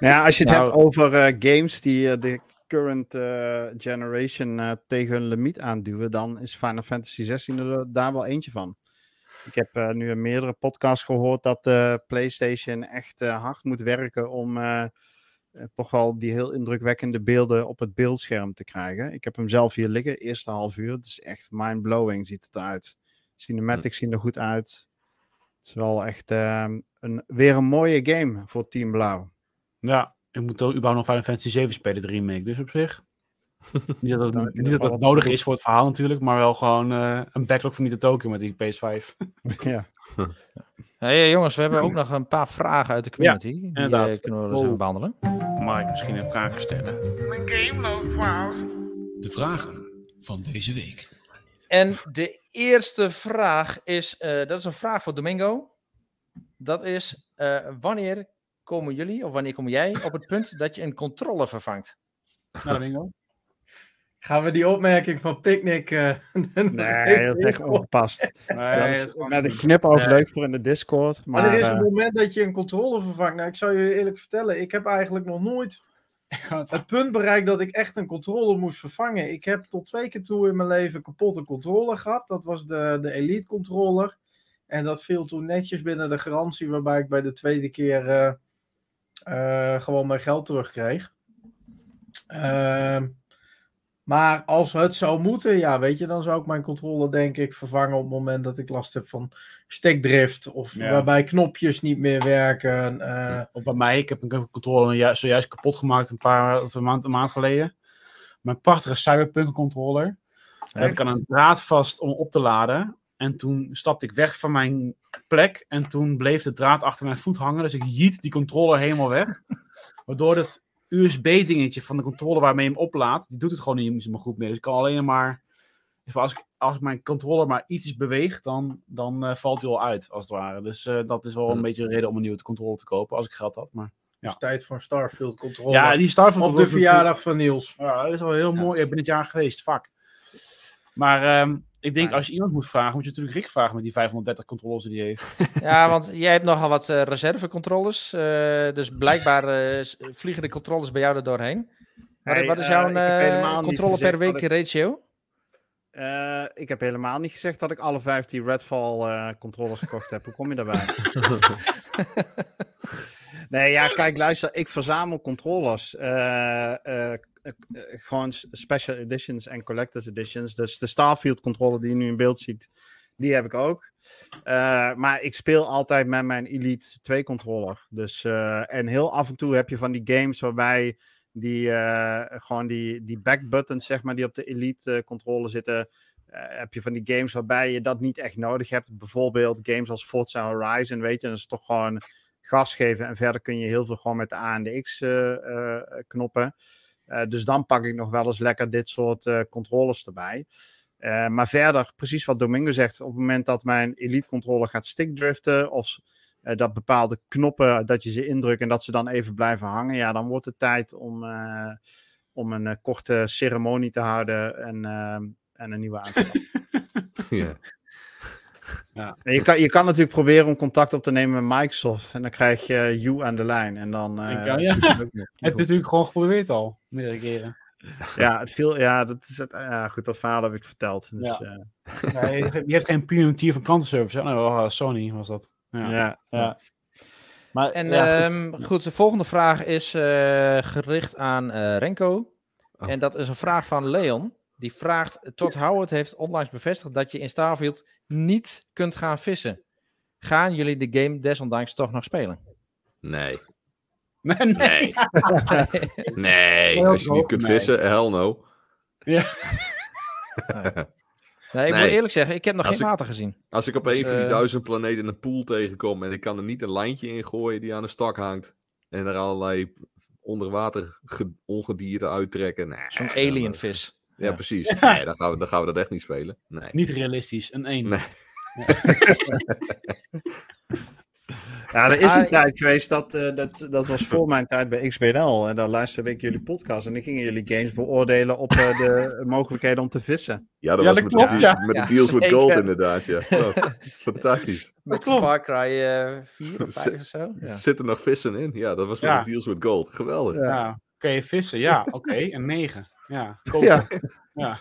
Ja, als je het nou, hebt over uh, games die... Uh, de... current uh, generation uh, tegen hun limiet aanduwen, dan is Final Fantasy zestien er daar wel eentje van. Ik heb uh, nu in meerdere podcasts gehoord dat uh, PlayStation echt uh, hard moet werken om uh, uh, toch wel die heel indrukwekkende beelden op het beeldscherm te krijgen. Ik heb hem zelf hier liggen, eerste half uur. Het is echt mindblowing, ziet het eruit. Cinematics zien er goed uit. Het is wel echt uh, een, weer een mooie game voor Team Blauw. Ja, ik moet toch überhaupt nog Final Fantasy zeven spelen, de remake. Dus op zich... niet dat dat, niet dat, dat nodig is voor het verhaal natuurlijk, maar wel gewoon uh, een backlog van Niet to Tokyo met die P S vijf. Ja. Hey, jongens, we hebben ook nog een paar vragen uit de community. Ja, inderdaad. Die uh, kunnen we dus oh. even behandelen. Mag ik misschien een vraag stellen? De vragen van deze week. En de eerste vraag is, uh, dat is een vraag voor Domingo. Dat is, uh, wanneer komen jullie, of wanneer kom jij op het punt dat je een controller vervangt? Nou, Domingo. Gaan we die opmerking van Picnic... Uh, nee, dat is echt ongepast. Nee, dat is met een knip ook nee. leuk voor in de Discord. Maar, maar er is een uh, moment dat je een controller vervangt. Nou, ik zou je eerlijk vertellen, ik heb eigenlijk nog nooit het punt bereikt dat ik echt een controller moest vervangen. Ik heb tot twee keer toe in mijn leven kapotte controller gehad. Dat was de, de Elite controller. En dat viel toen netjes binnen de garantie, waarbij ik bij de tweede keer uh, uh, gewoon mijn geld terugkreeg. Ehm... Uh, Maar als het zou moeten, ja, weet je, dan zou ik mijn controller denk ik vervangen op het moment dat ik last heb van stekdrift of ja. waarbij knopjes niet meer werken. Uh... Of bij mij, ik heb een controller zojuist kapot gemaakt een paar of een maand, een maand geleden. Mijn prachtige Cyberpunk controller. Ik had een draad vast om op te laden en toen stapte ik weg van mijn plek en toen bleef de draad achter mijn voet hangen. Dus ik jiet die controller helemaal weg, waardoor het U S B-dingetje van de controller waarmee je hem oplaadt, die doet het gewoon niet helemaal goed meer. Dus ik kan alleen maar... Als ik, als ik mijn controller maar iets beweeg, dan, dan uh, valt hij al uit, als het ware. Dus uh, dat is wel een hmm. beetje een reden om een nieuwe controller te kopen, als ik geld had. Maar, ja. Het is tijd voor een Starfield controller. Ja, die Starfield op de verjaardag van Niels. Ja, dat is wel heel ja. mooi. Ik ben dit jaar geweest, fuck. Maar... Um, Ik denk, als je iemand moet vragen, moet je natuurlijk Rick vragen met die vijfhonderddertig controllers die hij heeft. Ja, want jij hebt nogal wat uh, reservecontrollers. Uh, dus blijkbaar uh, vliegen de controllers bij jou er doorheen. Maar, hey, wat is jouw uh, controller per week ik, ratio? Uh, ik heb helemaal niet gezegd dat ik alle vijf die Redfall uh, controllers gekocht heb. Hoe kom je daarbij? Nee, ja, kijk, luister. Ik verzamel controllers. Uh, uh, Uh, uh, gewoon special editions en collectors editions. Dus de Starfield controller die je nu in beeld ziet, die heb ik ook. Uh, maar ik speel altijd met mijn Elite twee controller. Dus, uh, en heel af en toe heb je van die games waarbij die, uh, gewoon die, die backbuttons, zeg maar, die op de Elite uh, controller zitten, uh, heb je van die games waarbij je dat niet echt nodig hebt. Bijvoorbeeld games als Forza Horizon, weet je, dat is toch gewoon gas geven. En verder kun je heel veel gewoon met de A en de X uh, uh, knoppen. Uh, dus dan pak ik nog wel eens lekker dit soort uh, controllers erbij. Uh, maar verder, precies wat Domingo zegt, op het moment dat mijn Elite controller gaat stickdriften, of uh, dat bepaalde knoppen, dat je ze indrukt en dat ze dan even blijven hangen, ja, dan wordt het tijd om, uh, om een uh, korte ceremonie te houden en, uh, en een nieuwe aanstel. Ja. Ja. Je, kan, je kan natuurlijk proberen om contact op te nemen met Microsoft. En dan krijg je you aan de lijn. En dan... Uh, kan, ja. Heb je natuurlijk gewoon geprobeerd al. Meerdere keren. Ja, het viel, ja, dat is het, uh, goed, dat verhaal heb ik verteld. Dus, ja. uh... ja, je, je hebt geen premium tier van klantenservice. Hè? Nou, Sony was dat. Ja. ja, ja. Maar, en ja, goed. Um, goed, de volgende vraag is uh, gericht aan uh, Renko. Oh. En dat is een vraag van Leon. Die vraagt, Todd Howard heeft onlangs bevestigd dat je in Starfield niet kunt gaan vissen. Gaan jullie de game desondanks toch nog spelen? Nee. Nee. Nee. nee. Als je niet kunt vissen, nee. Hell no. Ja. nee. nee, ik nee. moet eerlijk zeggen, ik heb nog als geen water ik, gezien. Als ik op dus, een van die duizend planeten een pool tegenkom en ik kan er niet een lijntje in gooien die aan een stak hangt en er allerlei onderwater ongedierte uittrekken. Nee, zo'n alienvis. Ja, ja, precies. Nee, dan gaan, we, dan gaan we dat echt niet spelen. Nee. Niet realistisch. Een één. Nee. Ja. ja, er is een ah, tijd geweest, dat, uh, dat, dat was voor mijn tijd bij X B N L. En dan luisterde ik jullie podcast en dan gingen jullie games beoordelen op uh, de mogelijkheden om te vissen. Ja, dat, ja, dat was klopt, met, de, ja. met ja, de Deals with Gold inderdaad. Ja. Klopt. Fantastisch. Met Far Cry vier of vijf of zo. Ja. Zitten nog vissen in? Ja, dat was met ja. de Deals with Gold. Geweldig. Ja. Ja. Kun je vissen? Ja, oké. Okay. Een negen. Ja, ja. ja.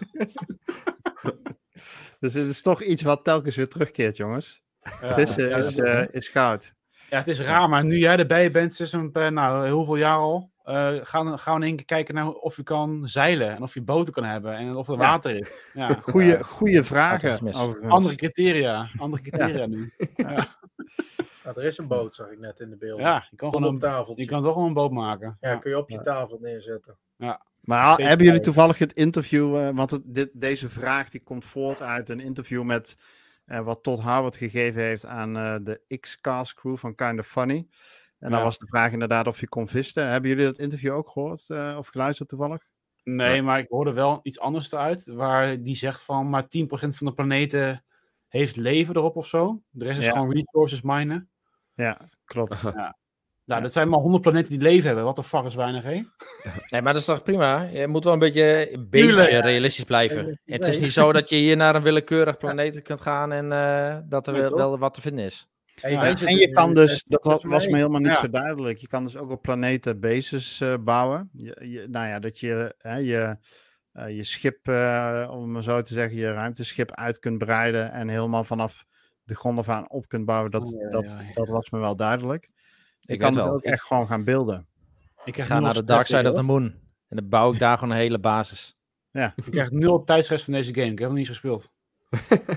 Dus het is toch iets wat telkens weer terugkeert, jongens. Ja, vissen ja, is, uh, is goud. Ja, het is raar, maar nu jij erbij bent, sinds een, nou, heel veel jaar al, Uh, gaan, gaan we in één keer kijken naar of je kan zeilen en of je boten kan hebben en of er water ja. is. Ja. Goeie, uh, goeie vragen. Andere criteria. Andere criteria ja. nu. Ja. Nou, er is een boot, zag ik net in de beelden. Ja, je kan, gewoon een, je kan toch gewoon een boot maken. Ja, ja. Kun je op je tafel neerzetten. Ja. Maar Steeds hebben jullie toevallig het interview, uh, want het, dit, deze vraag die komt voort uit een interview met uh, wat Todd Howard gegeven heeft aan uh, de X-Cast crew van Kind of Funny. En ja. dan was de vraag inderdaad of je kon visten. Hebben jullie dat interview ook gehoord uh, of geluisterd toevallig? Nee, ja. maar ik hoorde wel iets anders eruit, waar die zegt van maar tien procent van de planeten heeft leven erop of zo. De rest is ja. gewoon resources minen. Ja, klopt. Ja. Nou, ja. dat zijn maar honderd planeten die leven hebben. Wat de fuck is weinig, hè? Nee, maar dat is toch prima? Je moet wel een beetje, een beetje realistisch blijven. Nee. Het is niet zo dat je hier naar een willekeurig planeet kunt gaan en uh, dat er nee, wel, wel wat te vinden is. Ja, je ja. Weet en je nu, kan dus, dat was, was me helemaal niet ja. zo duidelijk, je kan dus ook op planeten bases uh, bouwen. Je, je, nou ja, dat je hè, je, uh, je schip, uh, om maar zo te zeggen, je ruimteschip uit kunt breiden en helemaal vanaf de grond af aan op kunt bouwen, dat, oh, ja, dat, ja, ja. dat was me wel duidelijk. Ik, ik kan het ook echt gewoon gaan beelden. Ik ga naar de Dark Side of the Moon en dan bouw ik daar gewoon een hele basis. Ja. Ik krijg nul tijdsrest van deze game, ik heb hem niet gespeeld.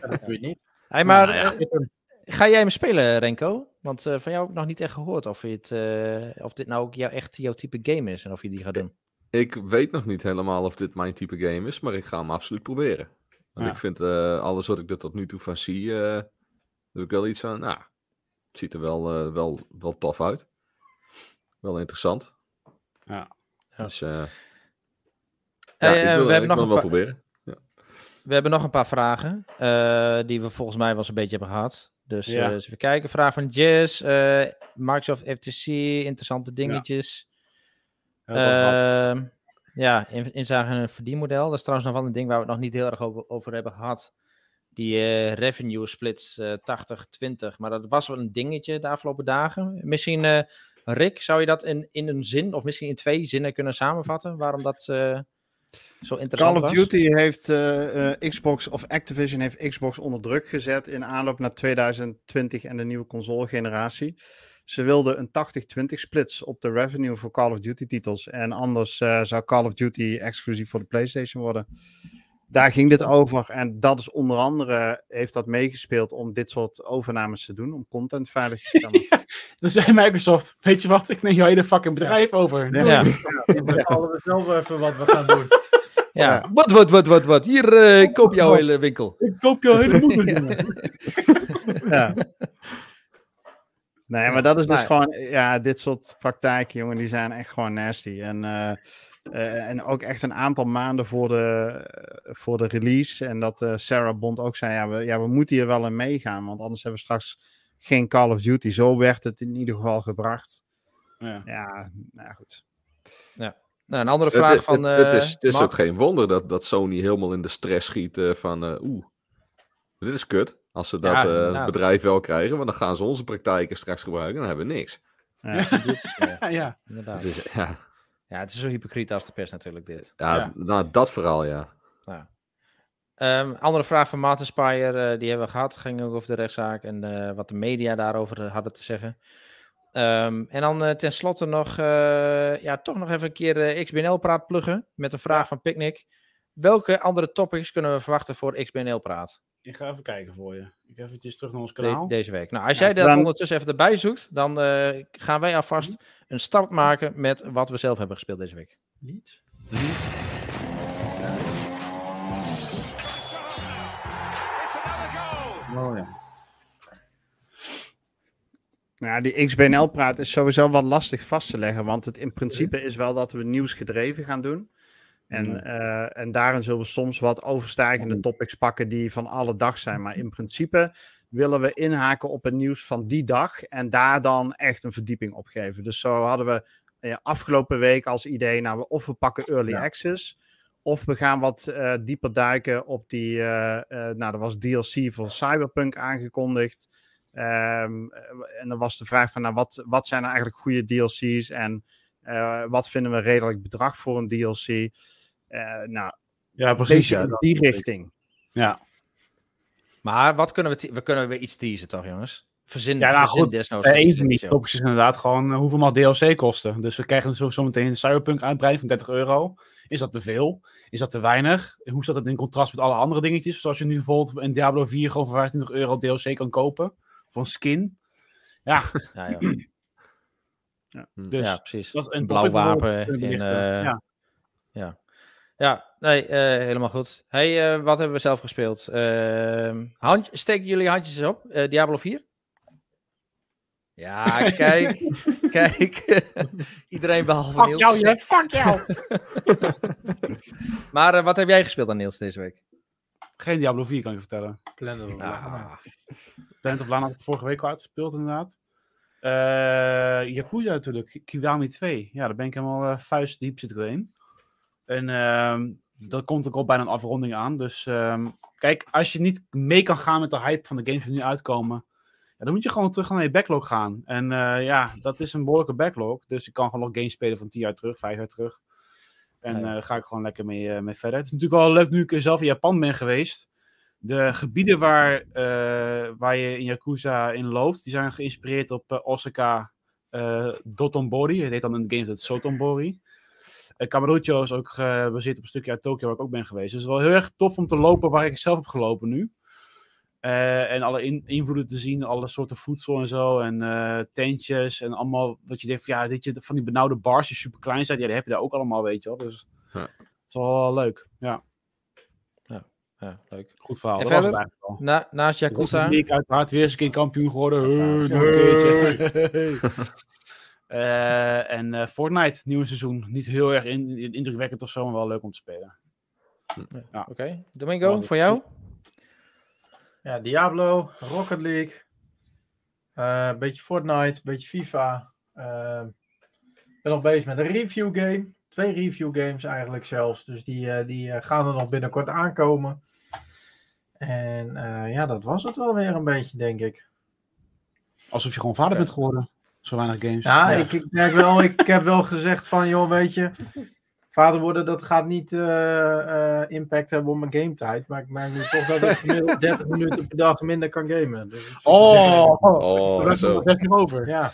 Dat doe je niet. Hey, maar... Nou, ja. uh, Ga jij hem spelen, Renko? Want uh, van jou heb ik nog niet echt gehoord of, je het, uh, of dit nou ook jou, echt jouw type game is en of je die gaat doen. Ik weet nog niet helemaal of dit mijn type game is, maar ik ga hem absoluut proberen. Want ja. ik vind uh, alles wat ik er tot nu toe van zie, uh, daar heb ik wel iets van. Nou, het ziet er wel, uh, wel, wel tof uit. Wel interessant. Ja. ja. Dus uh, ja, hey, ik wil, uh, we ik hebben nog hem wel pa- proberen. Ja. We hebben nog een paar vragen uh, die we volgens mij wel eens een beetje hebben gehad. Dus ja. uh, even kijken, vraag van Jess, uh, Microsoft F T C, interessante dingetjes. Ja, uh, ja in, inzage in een verdienmodel. Dat is trouwens nog wel een ding waar we het nog niet heel erg over, over hebben gehad. Die uh, revenue splits uh, tachtig twintig, maar dat was wel een dingetje de afgelopen dagen. Misschien, uh, Rick, zou je dat in, in een zin, of misschien in twee zinnen kunnen samenvatten? Waarom dat... Uh, Zo Call of Duty was. heeft uh, uh, Xbox of Activision heeft Xbox onder druk gezet in aanloop naar twintig twintig en de nieuwe consolegeneratie. Ze wilden een tachtig twintig splits op de revenue voor Call of Duty titels en anders uh, zou Call of Duty exclusief voor de PlayStation worden. Daar ging dit over en dat is onder andere heeft dat meegespeeld om dit soort overnames te doen, om content veilig te stellen. Ja, dan zei Microsoft, weet je wat, ik neem jouw hele fucking bedrijf ja. over. Ja. Ja. Ja. Ja. Dan halen we zelf even wat we gaan doen. Ja, wat, wat, wat, wat, wat. Hier, uh, ik koop jouw hele winkel. Ik koop jouw hele moeder. ja. Nee, maar dat is dus nee. gewoon... Ja, dit soort praktijken, jongen, die zijn echt gewoon nasty. En, uh, uh, en ook echt een aantal maanden voor de, uh, voor de release. En dat uh, Sarah Bond ook zei, ja we, ja, we moeten hier wel in meegaan. Want anders hebben we straks geen Call of Duty. Zo werd het in ieder geval gebracht. Ja, ja nou goed. Ja. Nou, een andere vraag het, van... Het, het, uh, is, het is ook geen wonder dat, dat Sony helemaal in de stress schiet uh, van... Uh, Oeh, dit is kut. Als ze dat ja, uh, bedrijf wel krijgen, want dan gaan ze onze praktijken straks gebruiken en dan hebben we niks. Ja, ja, ja. inderdaad. Het is, ja. ja, het is zo hypocriet als de pers natuurlijk dit. Ja, ja. Nou, dat verhaal, ja. ja. Um, andere vraag van Maarten Spijer, uh, die hebben we gehad. Ging ook over de rechtszaak en uh, wat de media daarover hadden te zeggen. Um, en dan uh, tenslotte nog, uh, ja, toch nog even een keer uh, X B N L-praat pluggen met een vraag van Picnic. Welke andere topics kunnen we verwachten voor X B N L-praat? Ik ga even kijken voor je. Ik ga eventjes terug naar ons kanaal. De- deze week. Nou, als ja, jij dat dan... ondertussen even erbij zoekt, dan uh, gaan wij alvast een start maken met wat we zelf hebben gespeeld deze week. Niet. Niet. Oh ja. Nou, die X B N L-praat is sowieso wel lastig vast te leggen, want het in principe is wel dat we nieuwsgedreven gaan doen. En, mm. uh, en daarin zullen we soms wat overstijgende topics pakken die van alle dag zijn. Maar in principe willen we inhaken op het nieuws van die dag en daar dan echt een verdieping op geven. Dus zo hadden we uh, afgelopen week als idee, nou, of we pakken Early ja. Access, of we gaan wat uh, dieper duiken op die, uh, uh, nou, er was D L C voor Cyberpunk aangekondigd. Um, en dan was de vraag van nou, wat, wat zijn nou eigenlijk goede D L C's en uh, wat vinden we redelijk bedrag voor een D L C? Uh, nou, ja, precies, ja, in die richting. Ja. Maar wat kunnen we, te- we kunnen weer iets teasen toch, jongens? Verzin, ja, nou, verzin desnoods. Een van die topics is inderdaad gewoon uh, hoeveel mag D L C kosten. Dus we krijgen zo, zo meteen een Cyberpunk uitbreiding van dertig euro. Is dat te veel? Is dat te weinig? Hoe staat dat in contrast met alle andere dingetjes? Zoals je nu bijvoorbeeld een Diablo vier gewoon voor vijfentwintig euro D L C kan kopen. Van skin. Ja. Ja, ja. Ja, dus ja, precies. Dat is een blauw wapen. In, uh, ja. Ja. Ja, nee, uh, helemaal goed. Hey, uh, wat hebben we zelf gespeeld? Uh, hand, steken jullie handjes op? Uh, Diablo vier? Ja, kijk. Kijk. Iedereen behalve fuck Niels. Jou, je, fuck jou, Maar uh, wat heb jij gespeeld aan Niels deze week? Geen Diablo vier, kan ik je vertellen. Planet of Lana. Planet of Lana had ik vorige week al uitgespeeld, inderdaad. Uh, Yakuza natuurlijk. Kiwami twee. Ja, daar ben ik helemaal uh, vuistdiep zit erin. En uh, dat komt ook al bijna een afronding aan. Dus um, kijk, als je niet mee kan gaan met de hype van de games die nu uitkomen... Ja, dan moet je gewoon terug naar je backlog gaan. En uh, ja, dat is een behoorlijke backlog. Dus ik kan gewoon nog games spelen van tien jaar terug, vijf jaar terug. En uh, daar ga ik gewoon lekker mee, uh, mee verder. Het is natuurlijk wel leuk nu ik zelf in Japan ben geweest. De gebieden waar, uh, waar je in Yakuza in loopt, die zijn geïnspireerd op uh, Osaka uh, Dotonbori. Het heet dan in de games het Sotonbori. Uh, Kamurocho is ook gebaseerd op een stukje uit Tokio waar ik ook ben geweest. Dus het is wel heel erg tof om te lopen waar ik zelf heb gelopen nu. Uh, en alle in- invloeden te zien, alle soorten voedsel en zo. En uh, tentjes en allemaal. Wat je denkt van ja, dit je, van die benauwde bars die super klein zijn. Ja, die heb je daar ook allemaal, weet je wel. Dus ja. Het is wel leuk. Ja. Ja, ja leuk. Goed verhaal. En dat verder, was het eigenlijk al. Na, naast Yakuza. Ik uiteraard weer eens een keer kampioen geworden. Hey, hey. Hey. uh, en uh, Fortnite, nieuwe seizoen. Niet heel erg in, in, indrukwekkend of zo, maar wel leuk om te spelen. Ja. Ja. Oké, okay. Domingo, wel, voor jou? Ja, Diablo, Rocket League, een uh, beetje Fortnite, een beetje FIFA. Ik uh, ben nog bezig met een review game. Twee review games eigenlijk zelfs. Dus die, uh, die uh, gaan er nog binnenkort aankomen. En uh, ja, dat was het wel weer een beetje, denk ik. Alsof je gewoon vader bent geworden. Zo weinig games. Ja, ja. Ik, ik, merk wel, ik heb wel gezegd van, joh, weet je... Vader worden, dat gaat niet uh, uh, impact hebben op mijn gametijd. Maar ik merk nu toch dat ik gemiddeld dertig minuten per dag minder kan gamen. Dus oh, oh, oh, dat zo. Is over. Ja.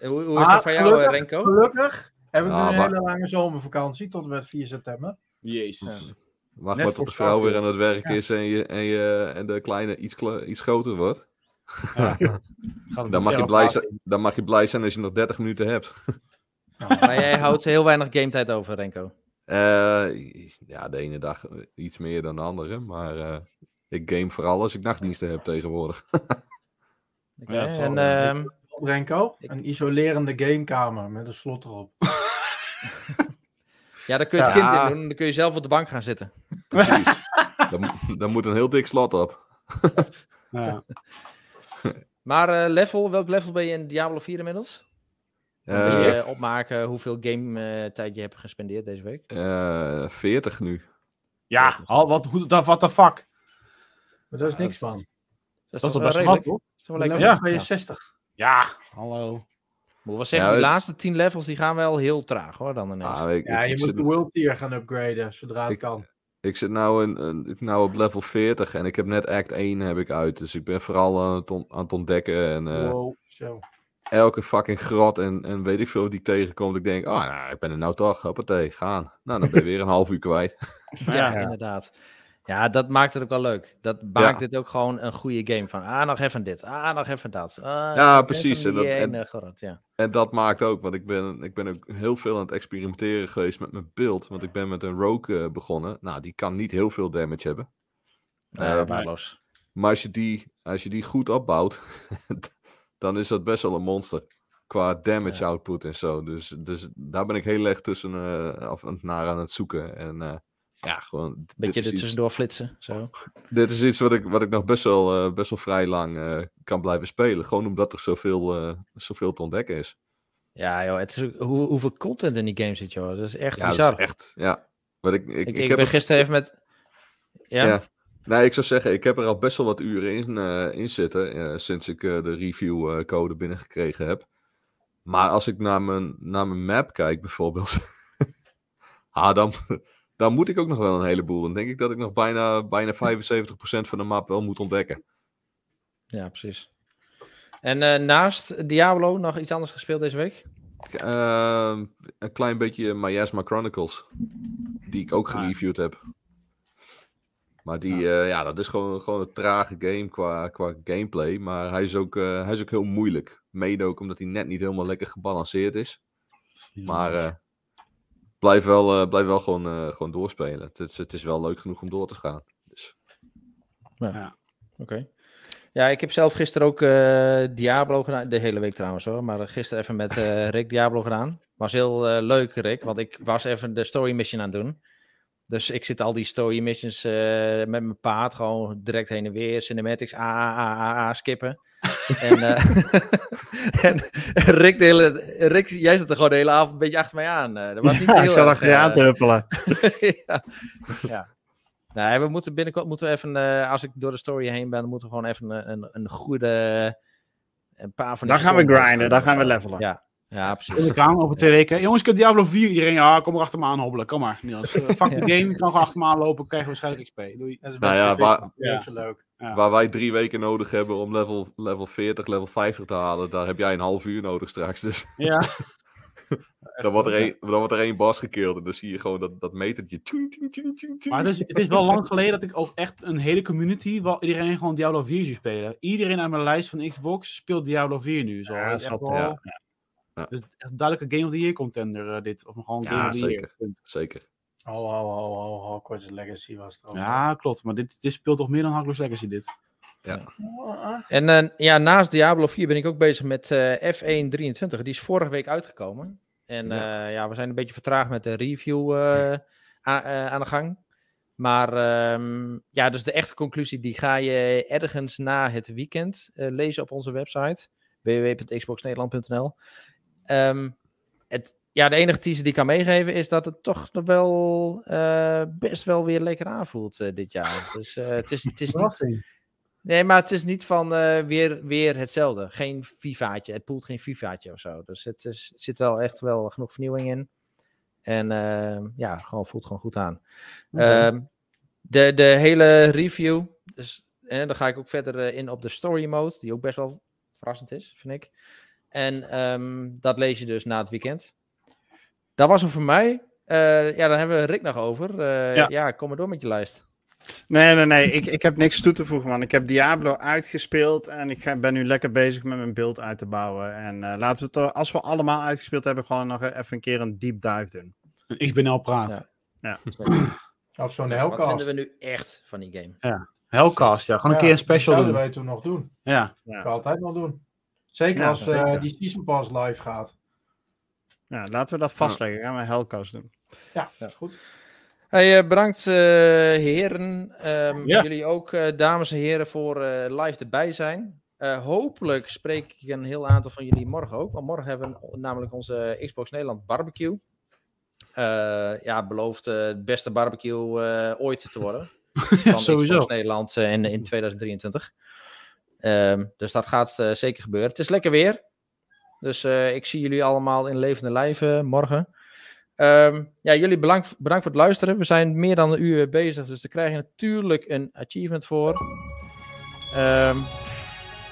Hoe, hoe is ah, dat van jou, Renko? Gelukkig heb ik ah, nu een hele lange zomervakantie tot en met vier september. Jezus. Ja. Wacht maar tot de vrouw weer aan het werk ja. is en, je, en, je, en de kleine iets, kle- iets groter wordt. Ja. Dan, mag je blij zijn, dan mag je blij zijn als je nog dertig minuten hebt. Oh, maar jij houdt heel weinig gametijd over, Renko. Uh, ja, de ene dag iets meer dan de andere. Maar uh, ik game vooral als ik nachtdiensten heb tegenwoordig. Okay, ja, en, en, uh, Renko, ik... een isolerende gamekamer met een slot erop. Ja, daar kun je het ja. kind in doen. Dan kun je zelf op de bank gaan zitten. Precies. Daar moet een heel dik slot op. Ja. Maar uh, level, welk level ben je in Diablo vier inmiddels? Dan wil je uh, opmaken hoeveel game uh, tijd je hebt gespendeerd deze week? Uh, veertig nu. Ja, al, wat what the fuck? Maar dat is niks, man. Dat is, dat is toch best wel wat, hoor? Dat is toch wel lekker. Ja. tweeënzestig. Ja, hallo. Moet ik wel zeggen, ja, die ik... laatste tien levels die gaan wel heel traag, hoor. Dan ineens. Ah, ik, ja, ik, je ik moet de world tier gaan upgraden, zodra het ik, kan. Ik zit nou, in, in, ik nou op level veertig en ik heb net act één heb ik uit. Dus ik ben vooral aan het, on, aan het ontdekken. En, uh... wow, zo. Elke fucking grot en, en weet ik veel die ik tegenkomt. Ik denk, oh, nou, ik ben er nou toch. Hoppatee, gaan. Nou, dan ben je weer een half uur kwijt. Ja, ja, inderdaad. Ja, dat maakt het ook wel leuk. Dat maakt dit ja. ook gewoon een goede game van. Ah, nog even dit. Ah, nog even dat. Ah, ja, precies. En dat, en, en, grot, ja. en dat maakt ook, want ik ben, ik ben ook heel veel aan het experimenteren geweest met mijn beeld. Want ik ben met een Rogue uh, begonnen. Nou, die kan niet heel veel damage hebben. Ja, uh, maar, los. maar als je die, als je die goed opbouwt... dan is dat best wel een monster. Qua damage ja. output en zo. Dus, dus daar ben ik heel erg tussen uh, af en naar aan het zoeken. En uh, ja, gewoon... Beetje er tussendoor iets... flitsen, zo. Dit is iets wat ik, wat ik nog best wel, uh, best wel vrij lang uh, kan blijven spelen. Gewoon omdat er zoveel, uh, zoveel te ontdekken is. Ja, joh. Het is hoe, hoeveel content in die game zit, joh. Dat is echt ja, bizar. Ja, dat is echt... Ja. Maar ik ik, ik, ik, ik heb ben gisteren even met... Ja. ja. Nee, ik zou zeggen, ik heb er al best wel wat uren in, uh, in zitten, uh, sinds ik uh, de reviewcode uh, binnengekregen heb. Maar als ik naar mijn, naar mijn map kijk bijvoorbeeld, ah, dan, dan moet ik ook nog wel een heleboel. Dan denk ik dat ik nog bijna, bijna vijfenzeventig procent van de map wel moet ontdekken. Ja, precies. En uh, naast Diablo nog iets anders gespeeld deze week? Uh, een klein beetje Miasma Chronicles. Die ik ook gereviewd heb. Maar die, uh, ja, dat is gewoon, gewoon een trage game qua, qua gameplay. Maar hij is, ook, uh, hij is ook heel moeilijk. Mede ook omdat hij net niet helemaal lekker gebalanceerd is. Maar uh, blijf, wel, uh, blijf wel gewoon, uh, gewoon doorspelen. Het is, het is wel leuk genoeg om door te gaan. Dus. Ja, ja. Oké. Okay. Ja, ik heb zelf gisteren ook uh, Diablo gedaan. De hele week trouwens hoor. Maar gisteren even met uh, Rick Diablo gedaan. Was heel uh, leuk, Rick. Want ik was even de story mission aan het doen. Dus ik zit al die story missions uh, met mijn paard gewoon direct heen en weer. Cinematics, a a a a, -a skippen. en, uh, en Rick, de hele, Rick, jij zat er gewoon de hele avond een beetje achter mij aan. Uh, dat was niet ja, heel ik zal er aan te huppelen. ja. ja. Nou, we moeten binnenkort moeten we even, uh, als ik door de story heen ben, moeten we gewoon even een, een, een goede, een paar van die... Dan gaan we grinden, dan gaan we levelen. Ja. Ja, precies. Ik aan over twee weken. Jongens, ik heb Diablo vier. Iedereen, ja, kom er achter me aan hobbelen. Kom maar, Niels. Uh, fuck the game, ik kan gewoon achter me aan lopen. Ik krijg waarschijnlijk X P. Doei. Dat is nou ja, waar, ja. Leuk. Ja. Waar wij drie weken nodig hebben om level veertig, level vijftig te halen, daar heb jij een half uur nodig straks. Dus. Ja. Dan wordt, er een, dan wordt er één bas gekeeld en dan zie je gewoon dat, dat metertje. Maar het is, het is wel lang geleden dat ik ook echt een hele community, waar iedereen gewoon Diablo vier zie spelen. Iedereen aan mijn lijst van Xbox speelt Diablo vier nu. Zo. Ja, dat is echt wel... Ja. Ja. Dus echt een duidelijke Game of the Year contender uh, dit. Of gewoon ja, Game of the zeker. Year. Zeker. Oh, oh, oh, oh, Hogwarts Legacy was het. Ja, klopt. Maar dit, dit speelt toch meer dan Hogwarts Legacy dit. Ja. ja. En uh, ja, naast Diablo vier ben ik ook bezig met uh, F één drieëntwintig. Die is vorige week uitgekomen. En ja, uh, ja we zijn een beetje vertraagd met de review uh, a- uh, aan de gang. Maar um, ja, dus de echte conclusie die ga je ergens na het weekend uh, lezen op onze website. w w w punt xbox nederland punt n l Um, het, ja, de enige teaser die ik kan meegeven is dat het toch nog wel uh, best wel weer lekker aanvoelt uh, dit jaar. Dus uh, het is, het is niet... Nee, maar het is niet van uh, weer, weer hetzelfde. Geen FIFA'tje. Het poelt geen FIFA'tje of zo. Dus het is, zit wel echt wel genoeg vernieuwing in. En uh, ja, gewoon voelt gewoon goed aan. Okay. Um, de, de hele review, dus, eh, daar ga ik ook verder in op de story mode, die ook best wel verrassend is, vind ik. En um, dat lees je dus na het weekend. Dat was hem voor mij. Uh, ja, dan hebben we Rick nog over. Uh, ja. ja, kom maar door met je lijst. Nee, nee, nee. Ik, ik heb niks toe te voegen, man. Ik heb Diablo uitgespeeld en ik ga, ben nu lekker bezig met mijn beeld uit te bouwen. En uh, laten we het er, als we allemaal uitgespeeld hebben, gewoon nog even een keer een deep dive doen. Ik ben al praat. Ja. ja. Of zo'n Hellcast. Wat vinden we nu echt van die game? Ja. Hellcast, ja. Gewoon een ja, keer een special doen. Dat zouden wij toen nog doen. Ja. Dat ja. kan altijd nog doen. Zeker ja, als uh, zeker. die Season Pass live gaat. Ja, laten we dat vastleggen. Gaan we Hellcast doen. Ja, dat is goed. Hey, uh, bedankt uh, heren. Um, ja. Jullie ook, uh, dames en heren, voor uh, live erbij zijn. Uh, hopelijk spreek ik een heel aantal van jullie morgen ook. Want morgen hebben we namelijk onze Xbox Nederland barbecue. Uh, ja, belooft uh, het beste barbecue uh, ooit te worden. Van sowieso. Xbox Nederland uh, in, in tweeduizend drieëntwintig. Um, dus dat gaat uh, zeker gebeuren. Het is lekker weer. Dus uh, ik zie jullie allemaal in levende lijven morgen. Um, ja, jullie bedankt, bedankt voor het luisteren. We zijn meer dan een uur bezig. Dus daar krijg je natuurlijk een achievement voor. Um,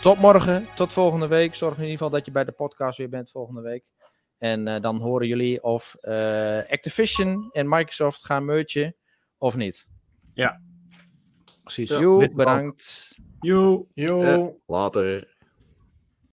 tot morgen. Tot volgende week. Zorg in ieder geval dat je bij de podcast weer bent volgende week. En uh, dan horen jullie of uh, Activision en Microsoft gaan mergen of niet. Ja. Precies. Jo, bedankt. Joe. Joe. Uh, later.